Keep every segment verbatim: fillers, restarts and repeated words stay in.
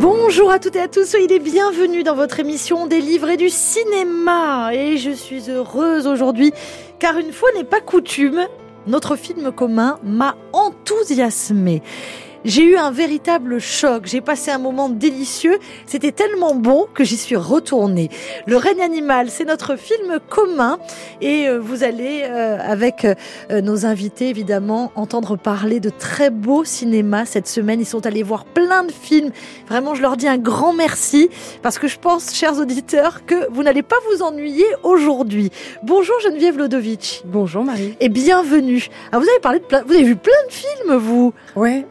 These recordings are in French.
Bonjour à toutes et à tous, soyez les bienvenus dans votre émission des livres et du cinéma. Et je suis heureuse aujourd'hui, car une fois n'est pas coutume, notre film commun m'a enthousiasmée. J'ai eu un véritable choc, j'ai passé un moment délicieux, c'était tellement bon que j'y suis retournée. Le règne animal, c'est notre film commun et vous allez, euh, avec euh, nos invités évidemment, entendre parler de très beaux cinémas cette semaine. Ils sont allés voir plein de films, vraiment je leur dis un grand merci parce que je pense, chers auditeurs, que vous n'allez pas vous ennuyer aujourd'hui. Bonjour Geneviève Ludovici. Bonjour Marie. Et bienvenue. Ah, vous avez parlé de plein... vous avez vu plein de films vous. Ouais.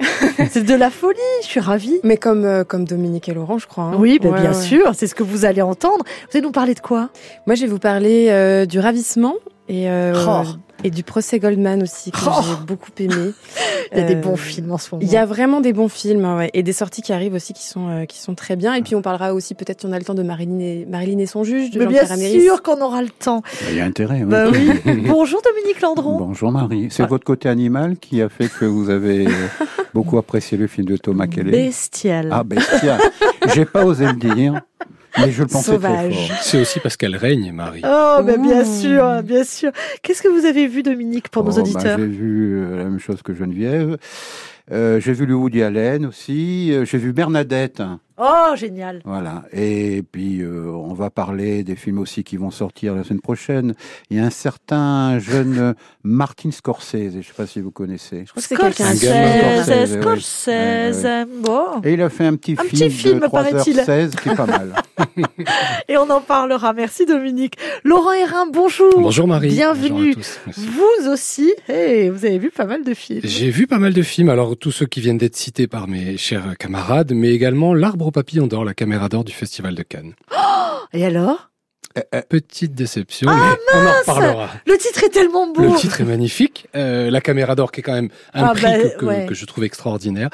C'est de la folie, je suis ravie. Mais comme, euh, comme Dominique et Laurent, je crois. Hein. Oui, ben ouais, bien ouais. sûr, c'est ce que vous allez entendre. Vous allez nous parler de quoi ? Moi, je vais vous parler euh, du ravissement et, euh, oh. et du procès Goldman aussi, que oh. j'ai beaucoup aimé. Il y a euh, des bons films en ce moment. Il y a vraiment des bons films, hein, ouais. Et des sorties qui arrivent aussi qui sont, euh, qui sont très bien. Et puis, on parlera aussi, peut-être, si on a le temps, de Marilyn et, Marilyn et son juge, de Mais Jean-Pierre Améris. Bien sûr qu'on aura le temps. Il y a intérêt, oui. Bah, oui. Bonjour Dominique Landron. Bonjour Marie. C'est ah. votre côté animal qui a fait que vous avez... beaucoup apprécié le film de Thomas Cailley. Bestial. Ah, bestial. J'ai pas osé le dire, mais je le pensais très fort. C'est aussi parce qu'elle règne, Marie. Oh, ben bah, bien sûr, bien sûr. Qu'est-ce que vous avez vu, Dominique, pour oh, nos auditeurs ? bah, J'ai vu la même chose que Geneviève. Euh, j'ai vu le Woody Allen aussi. J'ai vu Bernadette. Oh, génial. Voilà. Et puis, euh, on va parler des films aussi qui vont sortir la semaine prochaine. Il y a un certain jeune Martin Scorsese. Je ne sais pas si vous connaissez. Je crois que c'est quelqu'un. Scorsese. Scorsese. Ouais, ouais. Bon. Et il a fait un petit un film, petit film de trois heures seize qui est pas mal. Et on en parlera. Merci Dominique. Laurent Hérin, bonjour. Bonjour Marie. Bienvenue. Bonjour à tous. Vous aussi. Hey, vous avez vu pas mal de films. J'ai vu pas mal de films. Alors, tous ceux qui viennent d'être cités par mes chers camarades, mais également L'Arbre papillon d'or, la caméra d'or du Festival de Cannes. Oh, et alors ? Petite déception, ah, mais mince, on en reparlera. Le titre est tellement beau. Le titre est magnifique. Euh, la caméra d'or qui est quand même un ah, prix bah, que, que, ouais. que je trouve extraordinaire.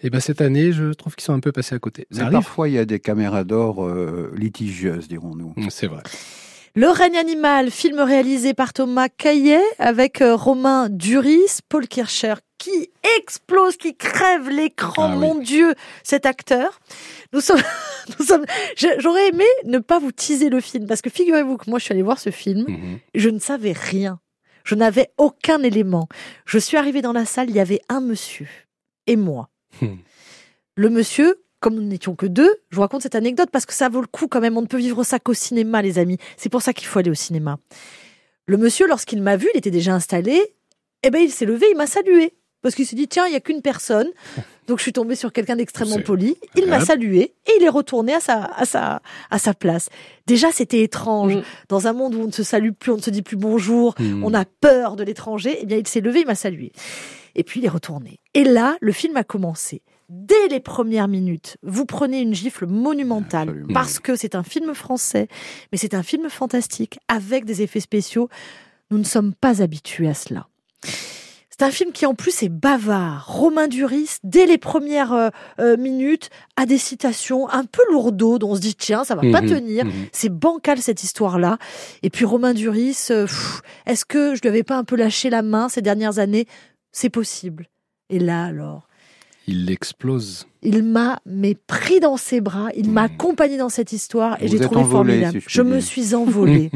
Et ben cette année, je trouve qu'ils sont un peu passés à côté. Mais parfois, il y a des caméras d'or euh, litigieuses, dirons-nous. C'est vrai. Le règne animal, film réalisé par Thomas Cailley avec euh, Romain Duris, Paul Kircher, qui explose, qui crève l'écran. Ah, mon oui. Dieu, cet acteur. Nous sommes, nous sommes, j'aurais aimé ne pas vous teaser le film parce que figurez-vous que moi je suis allée voir ce film, mm-hmm. je ne savais rien. Je n'avais aucun élément. Je suis arrivée dans la salle, il y avait un monsieur et moi. Mm. Le monsieur, comme nous n'étions que deux, je vous raconte cette anecdote parce que ça vaut le coup quand même. On ne peut vivre ça qu'au cinéma, les amis. C'est pour ça qu'il faut aller au cinéma. Le monsieur, lorsqu'il m'a vu, il était déjà installé. Eh ben, il s'est levé, il m'a salué. Parce qu'il s'est dit, tiens, il n'y a qu'une personne. Donc, je suis tombée sur quelqu'un d'extrêmement C'est poli. Il agréable. M'a salué et il est retourné à sa, à sa, à sa place. Déjà, c'était étrange. Mmh. Dans un monde où on ne se salue plus, on ne se dit plus bonjour, mmh. on a peur de l'étranger. Eh bien, il s'est levé, il m'a salué. Et puis, il est retourné. Et là, le film a commencé. Dès les premières minutes, vous prenez une gifle monumentale. Absolument. Parce que c'est un film français, mais c'est un film fantastique, avec des effets spéciaux. Nous ne sommes pas habitués à cela. C'est un film qui, en plus, est bavard. Romain Duris, dès les premières euh, euh, minutes, a des citations un peu lourdeaux, dont on se dit, tiens, ça va mmh, pas tenir. Mmh. C'est bancal, cette histoire-là. Et puis, Romain Duris, euh, pff, est-ce que je lui avais pas un peu lâché la main ces dernières années ? C'est possible. Et là, alors ? Il l'explose. Il m'a mais pris dans ses bras, il m'a accompagné dans cette histoire et Vous j'ai trouvé envolé, formidable. Si je je me suis envolée.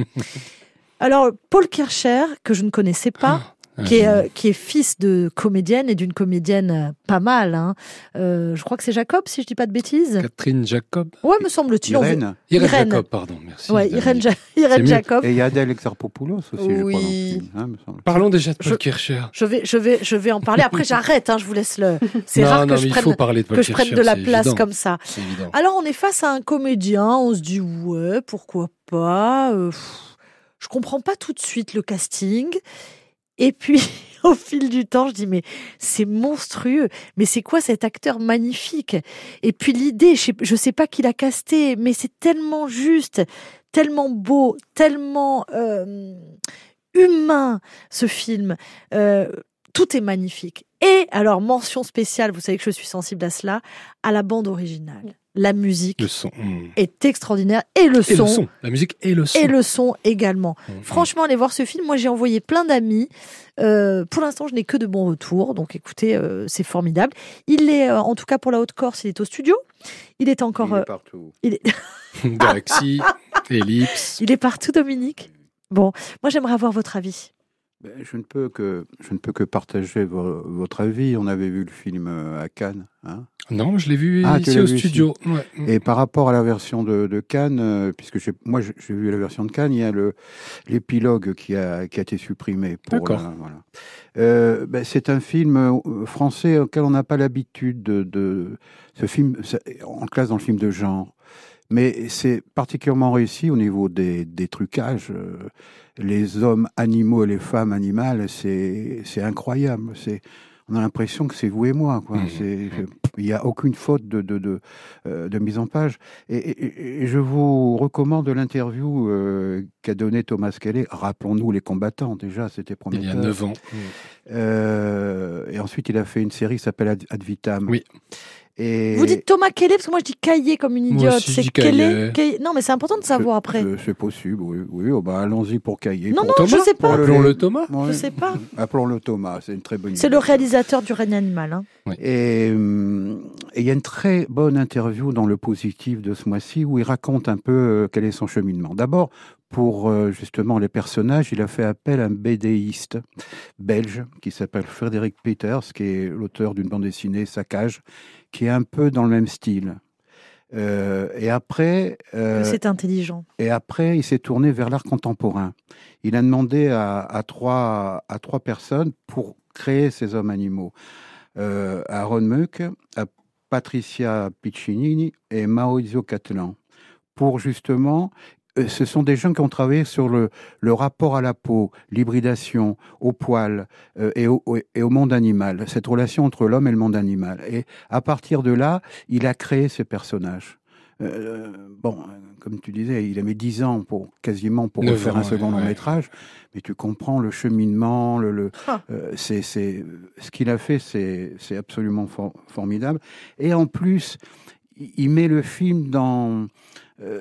Alors, Paul Kircher, que je ne connaissais pas, ah, qui, est, euh, qui est fils de comédienne et d'une comédienne pas mal. Hein. Euh, je crois que c'est Jacob, si je ne dis pas de bêtises. Catherine Jacob. Ouais, me semble-t-il. Irène. Irène Jacob, pardon, merci. Ouais, Irène, ja- Irène Jacob. Et il y a Adèle Exarchopoulos aussi, oui. je crois. Hein, me Parlons déjà de Paul je, Kircher. Je vais, je, vais, je vais en parler. Après, j'arrête, hein, je vous laisse le... C'est non, rare non, que, je prenne, que je prenne de la place évident. Comme ça. Alors, on est face à un comédien, on se dit, ouais, pourquoi pas. Euh, pff, je ne comprends pas tout de suite le casting. Et puis, au fil du temps, je dis, mais c'est monstrueux. Mais c'est quoi cet acteur magnifique ? Et puis l'idée, je ne sais, sais pas qui l'a casté, mais c'est tellement juste, tellement beau, tellement euh, humain, ce film. Euh, tout est magnifique. Et alors, mention spéciale, vous savez que je suis sensible à cela, à la bande originale. la musique le son. Mmh. est extraordinaire. Et le, et son, le son. La musique et le son. Et le son également. Mmh. Franchement, allez voir ce film. Moi, j'ai envoyé plein d'amis. Euh, pour l'instant, je n'ai que de bons retours. Donc, écoutez, euh, c'est formidable. Il est, euh, en tout cas pour la Haute-Corse, il est au studio. Il est encore... Il est partout. Euh, il est... Galaxy, Ellipse. Il est partout, Dominique. Bon, moi, j'aimerais avoir votre avis. Je ne peux que, je ne peux que partager vo- votre avis. On avait vu le film à Cannes. Hein non, je l'ai vu ah, ici au vu studio. Ici. Ouais. Et par rapport à la version de, de Cannes, euh, puisque j'ai, moi j'ai vu la version de Cannes, il y a le, l'épilogue qui a, qui a été supprimé. Pour D'accord. La, voilà. euh, ben, c'est un film français auquel on n'a pas l'habitude de, de ce film. Ça, on classe dans le film de genre. Mais c'est particulièrement réussi au niveau des, des trucages. Les hommes animaux et les femmes animales, c'est, c'est incroyable. C'est, on a l'impression que c'est vous et moi. Quoi. Mmh. C'est, il n'y a aucune faute de, de, de, de mise en page. Et, et, et je vous recommande l'interview euh, qu'a donnée Thomas Cailley. Rappelons-nous les combattants, déjà, c'était prometteur. Il y a neuf ans. Mmh. Euh, et ensuite, il a fait une série qui s'appelle Ad, Ad Vitam. Oui. Et... Vous dites Thomas Cailley, parce que moi je dis Cailley comme une idiote. Moi aussi, c'est je dis Cailley. Cailley. Non, mais c'est important de savoir après. C'est, c'est possible, oui. oui oh ben allons-y pour Cailley. Non, pour non, Thomas, je ne sais pas. Appelons-le Thomas. Ouais. Je sais pas. Appelons-le Thomas, c'est une très bonne idée. C'est le réalisateur du règne animal. Hein. Oui. Et il y a une très bonne interview dans Le Positif de ce mois-ci où il raconte un peu quel est son cheminement. D'abord, pour justement les personnages, il a fait appel à un bédéiste belge qui s'appelle Frederik Peeters, qui est l'auteur d'une bande dessinée Saccage, qui est un peu dans le même style. Euh, et après, euh, c'est intelligent. Et après, il s'est tourné vers l'art contemporain. Il a demandé à, à, trois, à trois personnes pour créer ces hommes animaux, euh, à Ron Mueck, à Patricia Piccinini et Maurizio Cattelan, pour justement. Ce sont des gens qui ont travaillé sur le, le rapport à la peau, l'hybridation, au poil euh, et, au, et au monde animal, cette relation entre l'homme et le monde animal. Et à partir de là, il a créé ces personnages. Euh, bon, comme tu disais, il a mis dix ans pour, quasiment pour refaire un second long ouais. métrage, mais tu comprends le cheminement, le, le, ah. euh, c'est, c'est, ce qu'il a fait, c'est, c'est absolument for- formidable. Et en plus, il met le film dans...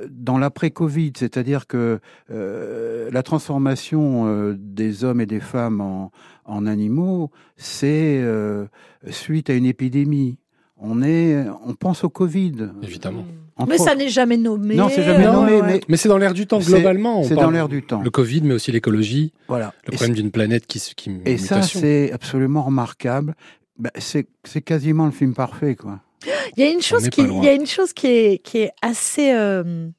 dans l'après-Covid, c'est-à-dire que euh, la transformation euh, des hommes et des femmes en, en animaux, c'est euh, suite à une épidémie. On, est, on pense au Covid. Évidemment. Entre mais ça autres. N'est jamais nommé. Non, c'est jamais non, nommé. Ouais. Mais, mais c'est dans l'air du temps, globalement. C'est, on c'est parle dans l'air du temps. Le Covid, mais aussi l'écologie. Voilà. Le et problème d'une planète qui... qui et mutation. Ça, c'est absolument remarquable. Bah, c'est, c'est quasiment le film parfait, quoi. Il y a une chose qui, il y a une chose qui est, qui est assez euh,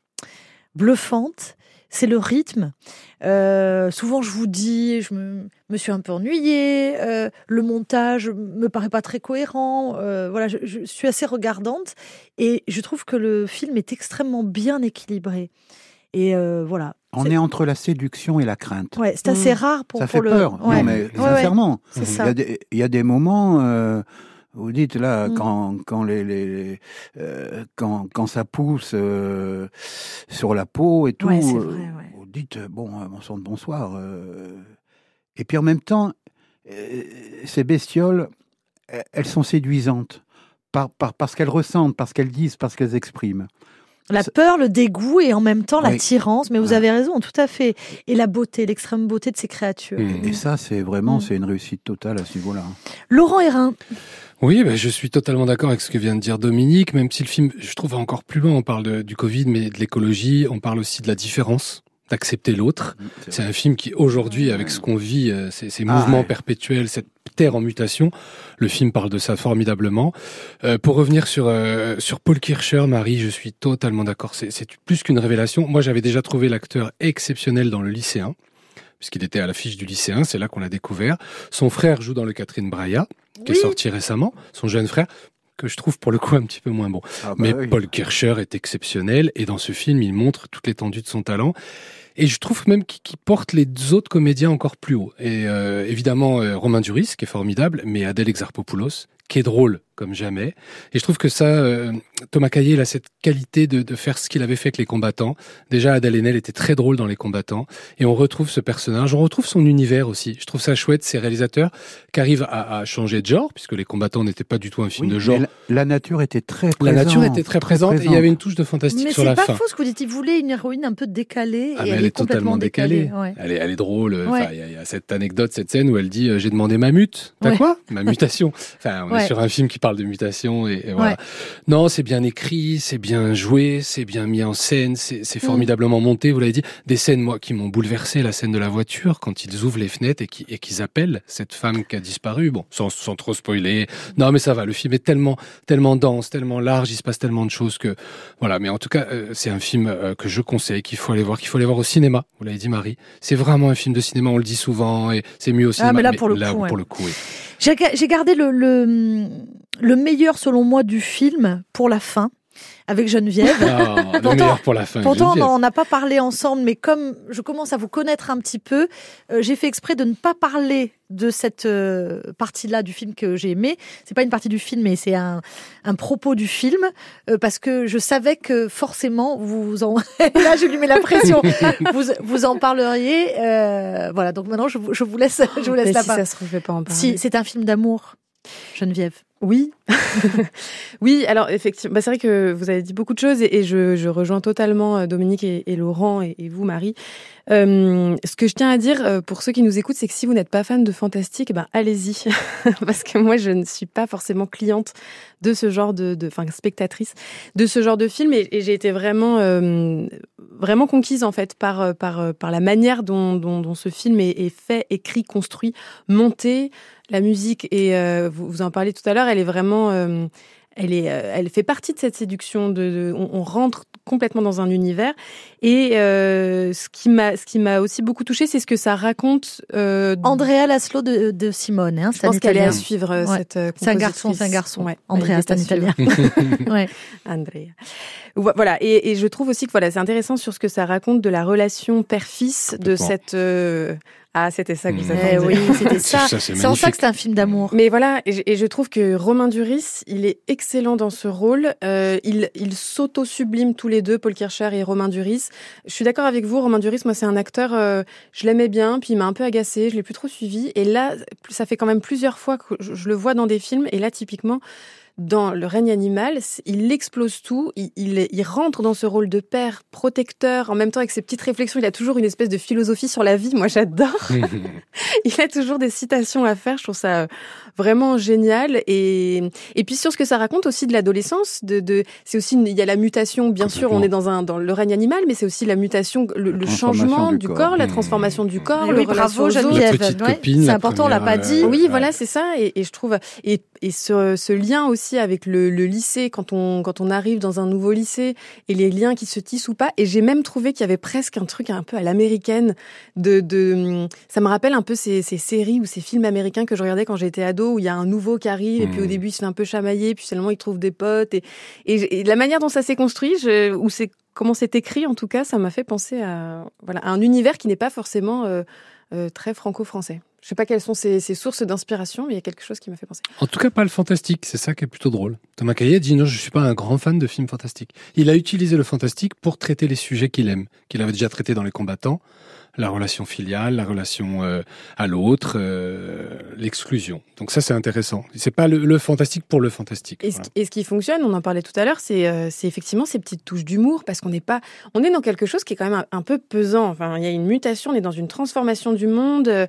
bluffante, c'est le rythme. Euh, souvent, je vous dis, je me, me suis un peu ennuyée, euh, le montage me paraît pas très cohérent. Euh, voilà, je, je suis assez regardante et je trouve que le film est extrêmement bien équilibré. Et euh, voilà. On c'est... est entre la séduction et la crainte. Ouais, c'est assez mmh. rare pour, ça pour fait le... peur. Ouais. Non, mais ouais, sincèrement, ouais, c'est ça. Il y a des, il y a des moments. Euh... Vous dites là mmh. quand quand les, les, les euh, quand quand ça pousse euh, sur la peau et tout, ouais, c'est vrai, ouais. vous dites bon bonsoir bonsoir. Euh, et puis en même temps, euh, ces bestioles, elles sont séduisantes par par parce qu'elles ressentent, parce qu'elles disent, parce qu'elles expriment. La peur, le dégoût et en même temps oui. l'attirance. Mais vous ouais. avez raison, tout à fait. Et la beauté, l'extrême beauté de ces créatures. Mmh. Et ça, c'est vraiment, mmh. c'est une réussite totale à ce niveau-là. Laurent Hérin. Oui, ben, je suis totalement d'accord avec ce que vient de dire Dominique, même si le film, je trouve, va encore plus loin. On parle de, du Covid, mais de l'écologie. On parle aussi de la différence, d'accepter l'autre. Mmh, c'est, c'est un film qui, aujourd'hui, avec ce qu'on vit, euh, ces, ces ah, mouvements ouais. perpétuels, cette terre en mutation, le film parle de ça formidablement. Euh, pour revenir sur euh, sur Paul Kircher, Marie, je suis totalement d'accord. C'est, c'est plus qu'une révélation. Moi, j'avais déjà trouvé l'acteur exceptionnel dans Le Lycéen, puisqu'il était à l'affiche du Lycéen. C'est là qu'on l'a découvert. Son frère joue dans le Catherine Braya, qui oui. est sorti récemment. Son jeune frère, que je trouve pour le coup un petit peu moins bon. Ah bah Mais oui. Paul Kircher est exceptionnel et dans ce film, il montre toute l'étendue de son talent. Et je trouve même qu'il porte les autres comédiens encore plus haut. Et euh, évidemment, euh, Romain Duris, qui est formidable, mais Adèle Exarchopoulos, qui est drôle comme jamais. Et je trouve que ça, euh, Thomas Cailley, il a cette qualité de, de faire ce qu'il avait fait avec Les Combattants. Déjà, Adèle Haenel était très drôle dans Les Combattants. Et on retrouve ce personnage, on retrouve son univers aussi. Je trouve ça chouette, ces réalisateurs qui arrivent à, à changer de genre, puisque Les Combattants n'étaient pas du tout un film oui, de genre. La, la nature était très présente. La nature était très présente, très présente. Et il y avait une touche de fantastique mais sur la fin. Mais c'est pas faux ce que vous dites, il voulait une héroïne un peu décalée. Ah, et elle, elle est, est totalement décalée. décalée. Ouais. Elle, est, elle est drôle. Il ouais. enfin, y, y a cette anecdote, cette scène où elle dit euh, « j'ai demandé ma mute ». T'as ouais. quoi ? Ma mutation. Enfin, on ouais. est sur un film qui parle de mutation et, et voilà. Ouais. Non, c'est bien écrit, c'est bien joué, c'est bien mis en scène, c'est, c'est formidablement monté, vous l'avez dit. Des scènes, moi, qui m'ont bouleversé, la scène de la voiture, quand ils ouvrent les fenêtres et, qui, et qu'ils appellent cette femme qui a disparu. Bon, sans, sans trop spoiler. Non, mais ça va, le film est tellement, tellement dense, tellement large, il se passe tellement de choses que... Voilà, mais en tout cas, euh, c'est un film euh, que je conseille, qu'il faut aller voir, qu'il faut aller voir au cinéma, vous l'avez dit, Marie. C'est vraiment un film de cinéma, on le dit souvent, et c'est mieux au cinéma. Ah, mais là, pour mais le là, coup, là, ouais. pour le coup oui. j'ai, j'ai gardé le... le... le meilleur, selon moi, du film pour la fin, avec Geneviève. Oh, pourtant, le meilleur pour la fin, pourtant Geneviève. On n'a pas parlé ensemble, mais comme je commence à vous connaître un petit peu, euh, j'ai fait exprès de ne pas parler de cette euh, partie-là du film que j'ai aimé. C'est pas une partie du film, mais c'est un, un propos du film, euh, parce que je savais que forcément, vous en... Là, je lui mets la pression. vous, vous en parleriez. Euh, voilà, donc maintenant, je, je vous laisse, je vous laisse là-bas. Si ça se refait pas en parler. Si, c'est un film d'amour, Geneviève. Oui, oui. Alors effectivement, bah, c'est vrai que vous avez dit beaucoup de choses et, et je, je rejoins totalement Dominique et, et Laurent et, et vous, Marie. Euh, ce que je tiens à dire pour ceux qui nous écoutent, c'est que si vous n'êtes pas fan de fantastique, ben allez-y, parce que moi je ne suis pas forcément cliente de ce genre de, enfin spectatrice de ce genre de film et, et j'ai été vraiment, euh, vraiment conquise en fait par par par la manière dont dont, dont ce film est, est fait, écrit, construit, monté, la musique et euh, vous, vous en parlez tout à l'heure. Elle est vraiment, euh, elle est, euh, elle fait partie de cette séduction. De, de on, on rentre complètement dans un univers. Et euh, ce qui m'a, ce qui m'a aussi beaucoup touchée, c'est ce que ça raconte. Euh, Andrea Laszlo de, de Simone. Hein, je pense italien. Qu'elle est à suivre euh, ouais. cette. Euh, c'est un garçon, c'est un garçon. Ouais. Andrea, c'est un italien. ouais. Andrea. Voilà. Et, et je trouve aussi que voilà, c'est intéressant sur ce que ça raconte de la relation père-fils de cette. Euh, Ah, c'était ça que vous avez dit. Oui, c'était ça. ça c'est, c'est en ça que c'est un film d'amour. Mais voilà, et je, et je trouve que Romain Duris, il est excellent dans ce rôle. Euh, il, il s'auto-sublime tous les deux, Paul Kircher et Romain Duris. Je suis d'accord avec vous, Romain Duris, moi c'est un acteur, euh, je l'aimais bien, puis il m'a un peu agacée, je l'ai plus trop suivi. Et là, ça fait quand même plusieurs fois que je, je le vois dans des films, et là typiquement... Dans Le règne animal, il explose tout, il, il, il rentre dans ce rôle de père protecteur, en même temps avec ses petites réflexions, il a toujours une espèce de philosophie sur la vie, moi j'adore. Il a toujours des citations à faire, je trouve ça vraiment génial. Et, et puis sur ce que ça raconte aussi de l'adolescence, de, de, c'est aussi une, il y a la mutation, bien sûr, on est dans, un, dans Le règne animal, mais c'est aussi la mutation, le, le changement du, du corps, corps, la transformation du corps, le oui, bravo Geneviève, ouais, c'est important, on l'a pas dit. Euh, oui, ouais. Voilà, c'est ça, et, et je trouve... Et, et ce, ce lien aussi, avec le, le lycée, quand on, quand on arrive dans un nouveau lycée, et les liens qui se tissent ou pas. Et j'ai même trouvé qu'il y avait presque un truc un peu à l'américaine. De, de, ça me rappelle un peu ces, ces séries ou ces films américains que je regardais quand j'étais ado, où il y a un nouveau qui arrive, et puis au début, il se fait un peu chamailler, puis seulement il trouve des potes. Et, et, et la manière dont ça s'est construit, je, ou c'est, comment c'est écrit, en tout cas, ça m'a fait penser à, voilà, à un univers qui n'est pas forcément euh, euh, très franco-français. Je ne sais pas quelles sont ses, ses sources d'inspiration, mais il y a quelque chose qui m'a fait penser. En tout cas, pas le fantastique. C'est ça qui est plutôt drôle. Thomas Cailley dit non, je ne suis pas un grand fan de films fantastiques. Il a utilisé le fantastique pour traiter les sujets qu'il aime, qu'il avait déjà traités dans Les Combattants. La relation filiale, la relation euh, à l'autre, euh, l'exclusion. Donc ça, c'est intéressant. C'est pas le, le fantastique pour le fantastique. Et ce, voilà. et ce qui fonctionne, on en parlait tout à l'heure, c'est, euh, c'est effectivement ces petites touches d'humour, parce qu'on est pas, on est dans quelque chose qui est quand même un, un peu pesant. Enfin, il y a une mutation, on est dans une transformation du monde. Euh,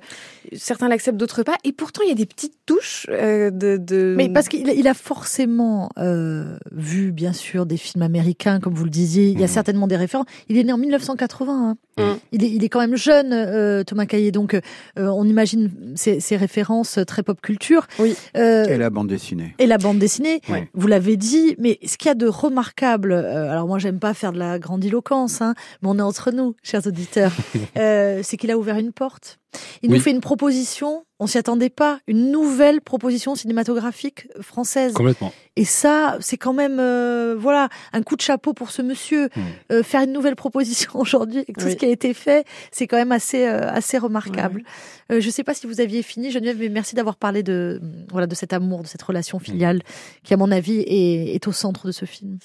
certains l'acceptent, d'autres pas. Et pourtant, il y a des petites touches euh, de, de. Mais parce qu'il il a forcément euh, vu, bien sûr, des films américains, comme vous le disiez. Il y a mmh. certainement des références. Il est né en mille neuf cent quatre-vingts. Hein. Mmh. Il est, il est quand même jeune, euh, Thomas Cailley, donc euh, on imagine ces, ces références très pop culture. Oui. Euh, et la bande dessinée. Et la bande dessinée, oui. Vous l'avez dit, mais ce qu'il y a de remarquable, euh, alors moi j'aime pas faire de la grandiloquence, hein, mais on est entre nous, chers auditeurs, euh, c'est qu'il a ouvert une porte. Il oui. nous fait une proposition, on ne s'y attendait pas, une nouvelle proposition cinématographique française. Complètement. Et ça, c'est quand même euh, voilà, un coup de chapeau pour ce monsieur. Mmh. Euh, faire une nouvelle proposition aujourd'hui avec tout oui. ce qui a été fait, c'est quand même assez, euh, assez remarquable. Mmh. Euh, je ne sais pas si vous aviez fini, Geneviève, mais merci d'avoir parlé de, voilà, de cet amour, de cette relation filiale mmh. qui, à mon avis, est, est au centre de ce film.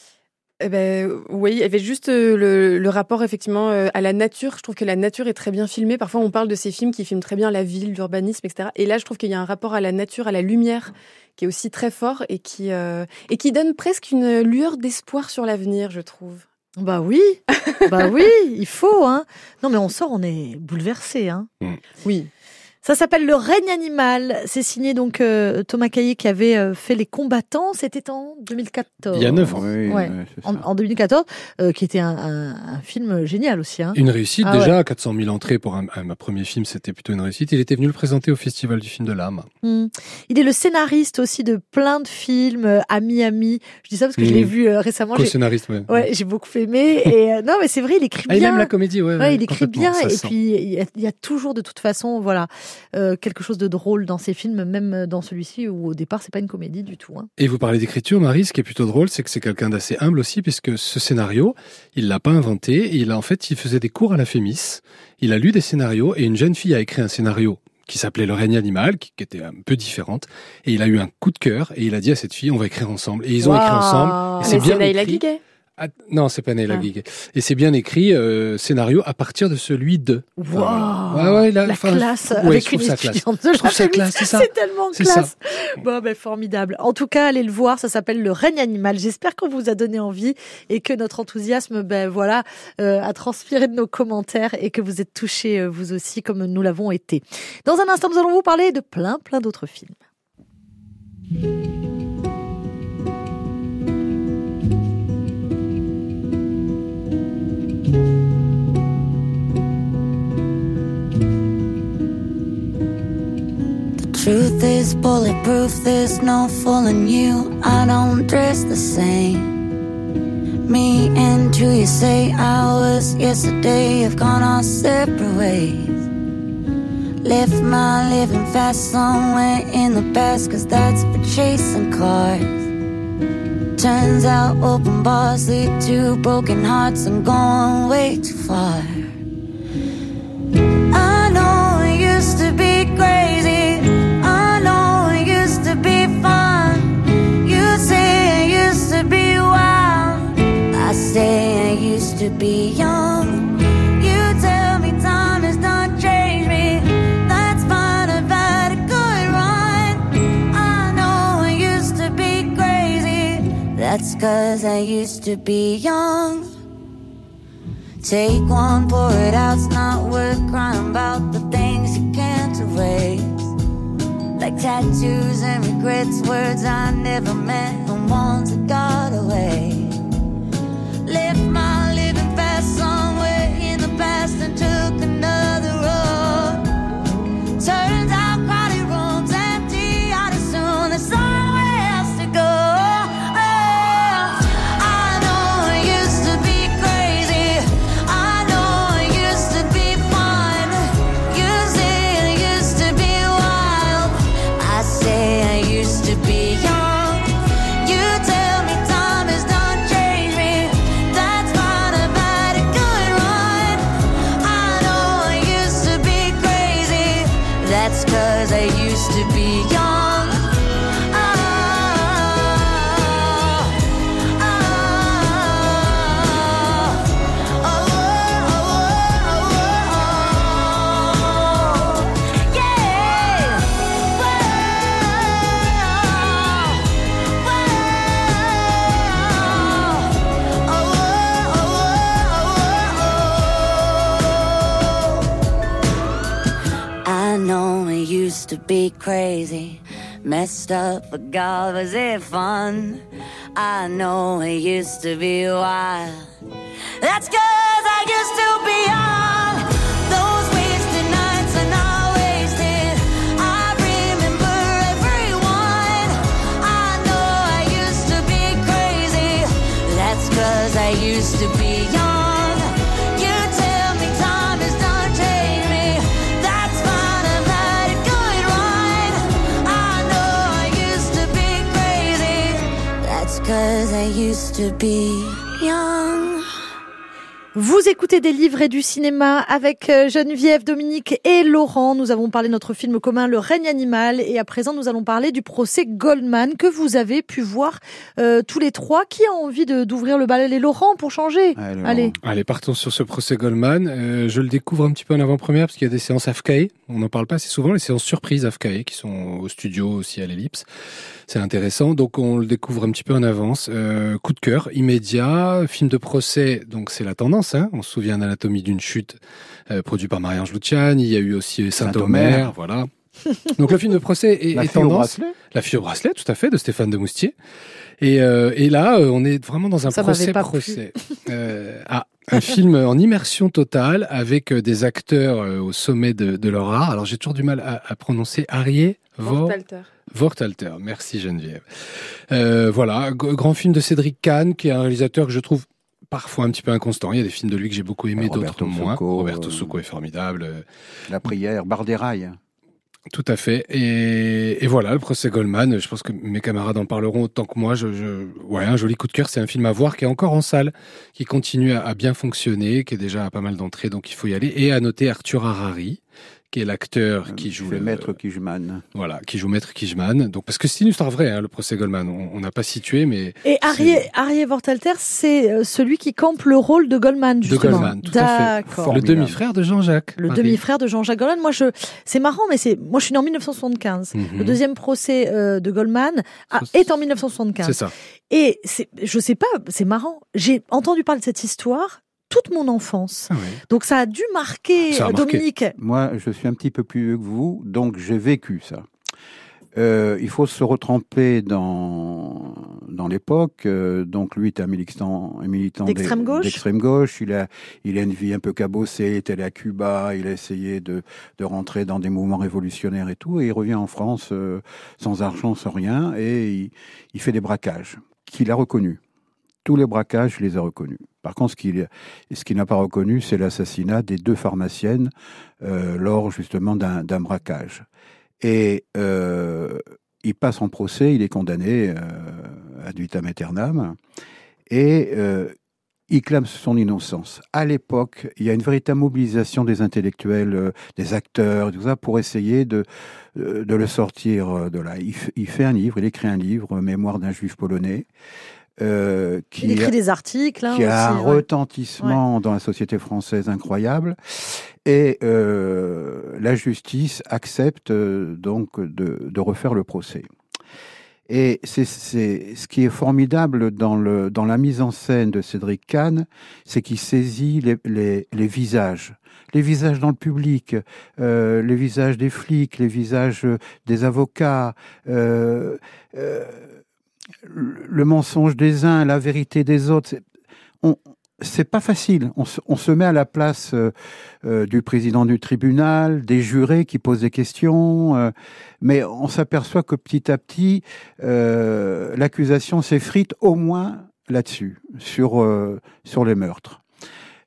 Eh ben, oui, il y avait juste le, le rapport effectivement à la nature. Je trouve que la nature est très bien filmée. Parfois, on parle de ces films qui filment très bien la ville, l'urbanisme, et cetera. Et là, je trouve qu'il y a un rapport à la nature, à la lumière, qui est aussi très fort et qui euh, et qui donne presque une lueur d'espoir sur l'avenir, je trouve. Bah oui, bah oui, il faut. Hein. Non, mais on sort, on est bouleversé. Hein. Oui. Ça s'appelle Le règne animal. C'est signé donc euh, Thomas Cailley qui avait euh, fait Les Combattants. C'était en deux mille quatorze. Il y a neuf ans. Oui, ouais. en, en deux mille quatorze, euh, qui était un, un, un film génial aussi. Hein. Une réussite ah, déjà, ouais. quatre cent mille entrées pour un, un, un premier film, c'était plutôt une réussite. Il était venu le présenter au Festival du film de l'Âme. Mmh. Il est le scénariste aussi de plein de films, euh, Ami Ami. Je dis ça parce que mmh. je l'ai vu euh, récemment. Co-scénariste, oui. Ouais, j'ai beaucoup aimé. Et euh, non, mais c'est vrai, il écrit ah, bien. Il aime la comédie, oui. Ouais, ouais, il écrit bien. Et sent. Puis, il y, a, il y a toujours, de toute façon, voilà. Euh, quelque chose de drôle dans ces films, même dans celui-ci où au départ c'est pas une comédie du tout. Hein. Et vous parlez d'écriture, Marie, ce qui est plutôt drôle, c'est que c'est quelqu'un d'assez humble aussi, puisque ce scénario, il l'a pas inventé. Il a, en fait, il faisait des cours à la Fémis. Il a lu des scénarios et une jeune fille a écrit un scénario qui s'appelait Le règne animal, qui, qui était un peu différente. Et il a eu un coup de cœur et il a dit à cette fille, on va écrire ensemble. Et ils ont wow. écrit ensemble. Et c'est bien écrit. Ah, non, c'est pas Naila ah. Guiguet. Et c'est bien écrit euh, scénario à partir de celui de. Wow. Enfin, voilà. ouais, ouais, là, la classe ouais, avec une étudiante de classe. C'est, ça. c'est tellement c'est classe. Ça. Bon, ben formidable. En tout cas, allez le voir. Ça s'appelle Le règne animal. J'espère qu'on vous a donné envie et que notre enthousiasme, ben voilà, euh, a transpiré de nos commentaires et que vous êtes touchés euh, vous aussi comme nous l'avons été. Dans un instant, nous allons vous parler de plein, plein d'autres films. Truth is bulletproof, there's no fooling you. I don't dress the same. Me and you, you say I was yesterday, have gone our separate ways. Left my living fast somewhere in the past, cause that's for chasing cars. Turns out open bars lead to broken hearts, I'm going way too far. I know it used to be crazy, be fun. You say I used to be wild, I say I used to be young. You tell me time has not changed me, that's fine, I've had a good run. I know I used to be crazy, that's cause I used to be young. Take one, pour it out, it's not worth crying about the things you can't erase. Like tattoos and regrets, words I never meant, and ones that got away. Left my living fast somewhere in the past and took another road. Turns out crowded rooms empty, I'd as soon as somewhere else to go. Oh, I know I used to be crazy, I know I used to be fun. You say I used to be wild, I say I used to be young. You tell me time has not changed me, that's fine, I've had a good run. I know I used to be crazy, that's cause I used to be young. Oh, oh, oh, oh, oh, oh, oh. Yeah. I know I used to be crazy, messed up, but God, was it fun? I know I used to be wild, that's cause I used to be young. Those wasted nights are not wasted, I remember everyone. I know I used to be crazy, that's cause I used to be young. You tell me time has not changed me, that's fine. Vous écoutez des livres et du cinéma avec Geneviève, Dominique et Laurent. Nous avons parlé de notre film commun, Le règne animal. Et à présent, nous allons parler du procès Goldman que vous avez pu voir euh, tous les trois. Qui a envie de, d'ouvrir le bal? Allez, Laurent, pour changer. Allez, Allez. Allez partons sur ce procès Goldman. Euh, je le découvre un petit peu en avant-première parce qu'il y a des séances Afkae. On n'en parle pas assez souvent, les séances surprises Afkae qui sont au studio aussi à l'Ellipse. C'est intéressant. Donc, on le découvre un petit peu en avance. Euh, coup de cœur, immédiat, film de procès. Donc, c'est la tendance. Hein, on se souvient d'Anatomie d'une chute, euh, produit par Marie-Ange Luciani. Il y a eu aussi Saint-Omer, voilà. Donc le film de procès est, la est tendance. La fille au bracelet, tout à fait, de Stéphane de Moustier. Et, euh, et là, euh, on est vraiment dans un Ça procès procès. Euh, ah, un film en immersion totale avec des acteurs euh, au sommet de, de leur art. Alors j'ai toujours du mal à, à prononcer Arieh Worthalter. Worthalter, merci Geneviève. Euh, voilà, g- grand film de Cédric Kahn, qui est un réalisateur que je trouve parfois un petit peu inconstant. Il y a des films de lui que j'ai beaucoup aimés, d'autres moins. Roberto Socco est formidable. La prière, Barre des rails. Tout à fait. Et, et voilà, le procès Goldman. Je pense que mes camarades en parleront autant que moi. Je, je, ouais, un joli coup de cœur. C'est un film à voir qui est encore en salle, qui continue à, à bien fonctionner, qui est déjà à pas mal d'entrées, donc il faut y aller. Et à noter Arthur Harari, qui est l'acteur qui joue le maître Kijman. Voilà, qui joue maître Kijman. Donc parce que c'est une histoire vraie, hein, le procès Goldman. On n'a pas situé, mais. Et Arieh Worthalter, c'est celui qui campe le rôle de Goldman justement. De Goldman, tout à fait. Formidable. Le demi-frère de Jean-Jacques. Le Paris. demi-frère de Jean-Jacques Goldman. Moi, je, c'est marrant, mais c'est, moi, je suis née en dix-neuf cent soixante-quinze. Mm-hmm. Le deuxième procès euh, de Goldman a... est en dix-neuf cent soixante-quinze. C'est ça. Et c'est, je sais pas, c'est marrant. J'ai entendu parler de cette histoire toute mon enfance. Ah oui. Donc ça a dû marquer, ça a Dominique. Marqué. Moi, je suis un petit peu plus vieux que vous, donc j'ai vécu ça. Euh, il faut se retremper dans, dans l'époque. Euh, donc lui était un militant, un militant d'extrême gauche. D'extrême gauche. Il a, il a une vie un peu cabossée, il est allé à Cuba, il a essayé de, de rentrer dans des mouvements révolutionnaires et tout, et il revient en France euh, sans argent, sans rien, et il, il fait des braquages, qu'il a reconnus. Tous les braquages, je les ai reconnus. Par contre, ce qu'il, ce qu'il n'a pas reconnu, c'est l'assassinat des deux pharmaciennes euh, lors justement d'un, d'un braquage. Et euh, il passe en procès, il est condamné euh, ad vitam aeternam, et euh, il clame son innocence. À l'époque, il y a une véritable mobilisation des intellectuels, euh, des acteurs, et tout ça, pour essayer de, euh, de le sortir de là. Il, il fait un livre, il écrit un livre, Mémoire d'un juif polonais. Euh, qui il écrit a, des articles. Hein, qui aussi, a un ouais. retentissement ouais. dans la société française incroyable. Et euh, la justice accepte euh, donc de, de refaire le procès. Et c'est, c'est, ce qui est formidable dans, le, dans la mise en scène de Cédric Kahn, c'est qu'il saisit les, les, les visages. Les visages dans le public, euh, les visages des flics, les visages des avocats... Euh, euh, le mensonge des uns, la vérité des autres, c'est, on, c'est pas facile. On se, on se met à la place euh, euh, du président du tribunal, des jurés qui posent des questions, euh, mais on s'aperçoit que petit à petit, euh, l'accusation s'effrite au moins là-dessus, sur, euh, sur les meurtres.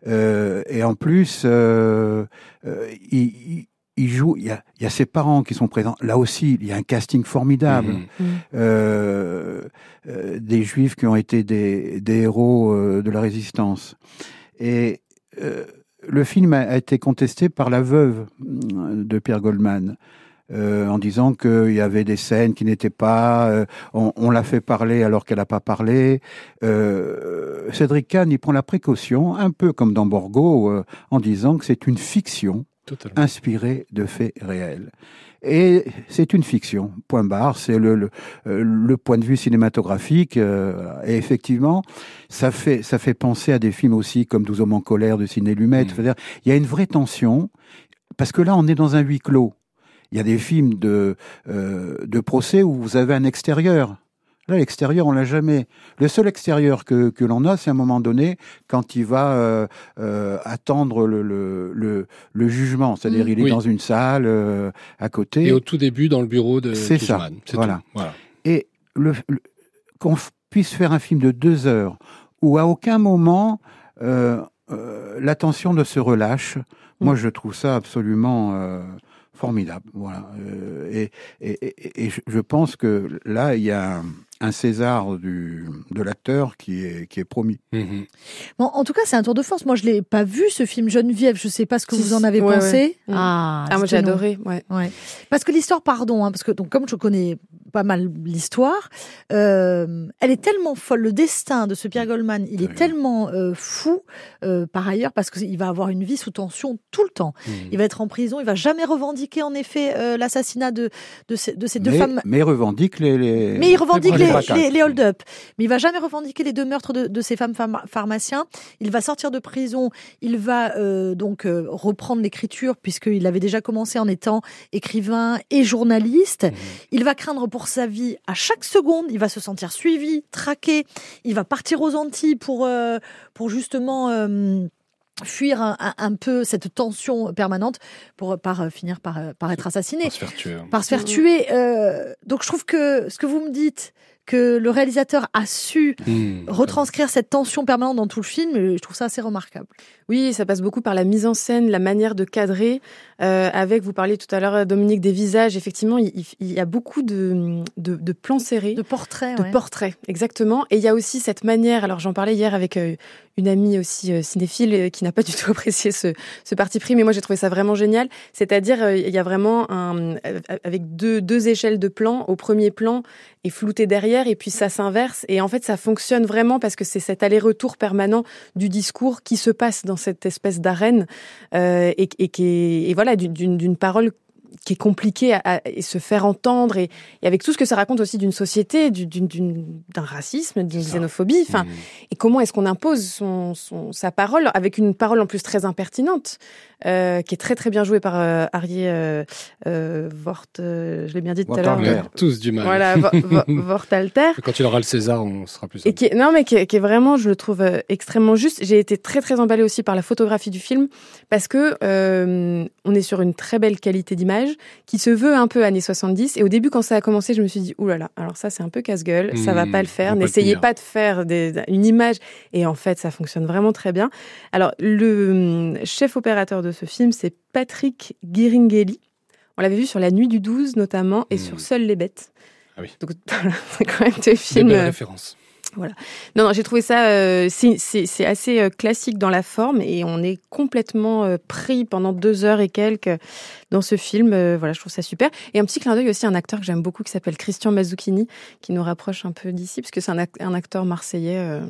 Euh, et en plus, euh, euh, il... il Il joue, il y, a, il y a ses parents qui sont présents. Là aussi, il y a un casting formidable. Mmh. Mmh. Euh, euh, des juifs qui ont été des, des héros euh, de la résistance. Et euh, le film a, a été contesté par la veuve de Pierre Goldman. Euh, en disant qu'il y avait des scènes qui n'étaient pas... Euh, on, on l'a fait parler alors qu'elle n'a pas parlé. Euh, Cédric Kahn, il prend la précaution, un peu comme dans Borgo, euh, en disant que c'est une fiction. Totalement. Inspiré de faits réels. Et c'est une fiction, point barre, c'est le, le, le point de vue cinématographique. Euh, et effectivement, ça fait, ça fait penser à des films aussi comme douze hommes en colère de Sidney Lumet. Mmh. Il y a une vraie tension, parce que là, on est dans un huis clos. Il y a des films de, euh, de procès où vous avez un extérieur. Là, l'extérieur, on l'a jamais. Le seul extérieur que, que l'on a, c'est à un moment donné, quand il va euh, euh, attendre le, le, le, le jugement. C'est-à-dire, mmh, il est oui. dans une salle euh, à côté. Et au tout début, dans le bureau de Kijman. C'est ça, c'est voilà. voilà. Et le, le, qu'on puisse faire un film de deux heures, où à aucun moment, euh, euh, l'attention ne se relâche, mmh. moi, je trouve ça absolument... Euh, formidable, voilà. Euh, et, et, et, et je pense que là, il y a un, un César du, de l'acteur qui est, qui est promis. Mmh. Bon, en tout cas, c'est un tour de force. Moi, je ne l'ai pas vu, ce film Geneviève. Je ne sais pas ce que vous en avez ouais, pensé. Ouais. Ah, ah moi, j'ai adoré. Ouais. Ouais. Parce que l'histoire, pardon, hein, parce que donc, comme je connais pas mal l'histoire, euh, elle est tellement folle. Le destin de ce Pierre Goldman, il est ouais. tellement euh, fou, euh, par ailleurs, parce qu'il va avoir une vie sous tension tout le temps. Mmh. Il va être en prison. Il ne va jamais revendiquer, en effet, euh, l'assassinat de, de ces, de ces mais, deux femmes. Mais revendique les... les... Mais il revendique les, les, les, les hold-up. Mais il ne va jamais revendiquer les deux meurtres de, de ces femmes pharma- pharmaciens. Il va sortir de prison. Il va euh, donc euh, reprendre l'écriture, puisqu'il avait déjà commencé en étant écrivain et journaliste. Mmh. Il va craindre pour sa vie à chaque seconde. Il va se sentir suivi, traqué. Il va partir aux Antilles pour, euh, pour justement... Euh, fuir un, un peu cette tension permanente pour par finir par, par être assassiné, par se faire tuer. Par se faire tuer. Euh, donc je trouve que ce que vous me dites, que le réalisateur a su mmh, retranscrire cette tension permanente dans tout le film, je trouve ça assez remarquable. Oui, ça passe beaucoup par la mise en scène, la manière de cadrer. Euh, avec, vous parliez tout à l'heure, Dominique, des visages. Effectivement, il, il y a beaucoup de, de, de plans serrés. De portraits. De ouais. portraits, exactement. Et il y a aussi cette manière, alors j'en parlais hier avec euh, une amie aussi euh, cinéphile euh, qui n'a pas du tout apprécié ce, ce parti pris, mais moi j'ai trouvé ça vraiment génial. C'est-à-dire, euh, il y a vraiment, un, euh, avec deux, deux échelles de plans, au premier plan, est flouté derrière, et puis ça s'inverse. Et en fait, ça fonctionne vraiment parce que c'est cet aller-retour permanent du discours qui se passe dans cette espèce d'arène euh, et, et, et, et voilà, d'une, d'une parole qui est compliquée à, à et se faire entendre. Et, et avec tout ce que ça raconte aussi d'une société, d'une, d'une, d'un racisme, d'une xénophobie. Mmh. Et comment est-ce qu'on impose son, son, sa parole, avec une parole en plus très impertinente, euh, qui est très très bien jouée par euh, Arieh euh, euh, Wort, euh, je l'ai bien dit tout à l'heure. On a tous du mal. Voilà, vo- vo- Worthalter. Quand il aura le César, on sera plus... Et qui est, non, mais qui est, qui est vraiment, je le trouve euh, extrêmement juste. J'ai été très très emballée aussi par la photographie du film, parce que euh, on est sur une très belle qualité d'image, qui se veut un peu années soixante-dix. Et au début, quand ça a commencé, je me suis dit, ouh là là, alors ça, c'est un peu casse-gueule, mmh, ça va pas le faire, n'essayez pas, le pas de faire des, une image. Et en fait, ça fonctionne vraiment très bien. Alors, le chef opérateur de ce film, c'est Patrick Ghiringhelli. On l'avait vu sur La Nuit du douze, notamment, et mmh. sur Seules les Bêtes. Ah oui. Donc, c'est quand même des films... Des belles références. Voilà. Non, non, j'ai trouvé ça, euh, c'est, c'est, c'est assez euh, classique dans la forme, et on est complètement euh, pris pendant deux heures et quelques euh, dans ce film. Euh, voilà, je trouve ça super. Et un petit clin d'œil aussi à un acteur que j'aime beaucoup qui s'appelle Christian Mazzuchini, qui nous rapproche un peu d'ici, parce que c'est un, un acteur marseillais euh,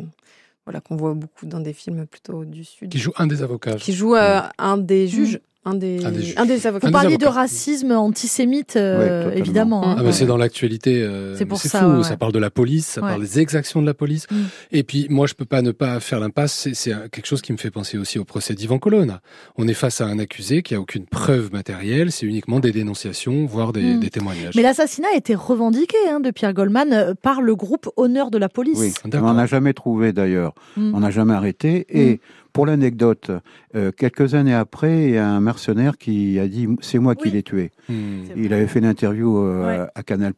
voilà, qu'on voit beaucoup dans des films plutôt du Sud. Qui joue un des avocats. Qui joue euh, ouais. un des juges. Mmh. Un des, un des, un des avocats. Vous parliez de racisme antisémite, euh, ouais, évidemment. Hein. Ah bah c'est dans l'actualité, euh, c'est, pour c'est ça, fou. Ouais. Ça parle de la police, ça ouais. parle des exactions de la police. Mmh. Et puis, moi, je peux pas ne pas faire l'impasse. C'est, c'est quelque chose qui me fait penser aussi au procès d'Ivan Colonna. On est face à un accusé qui a aucune preuve matérielle, c'est uniquement des dénonciations, voire des, mmh. des témoignages. Mais l'assassinat a été revendiqué hein, de Pierre Goldman par le groupe Honneur de la police. Oui, d'accord. On n'a jamais trouvé d'ailleurs, mmh. on n'a jamais arrêté. Et mmh. pour l'anecdote, euh, quelques années après, il y a un mercenaire qui a dit « c'est moi qui oui. l'ai tué mmh. ». Il avait fait une interview euh, ouais. à Canal+.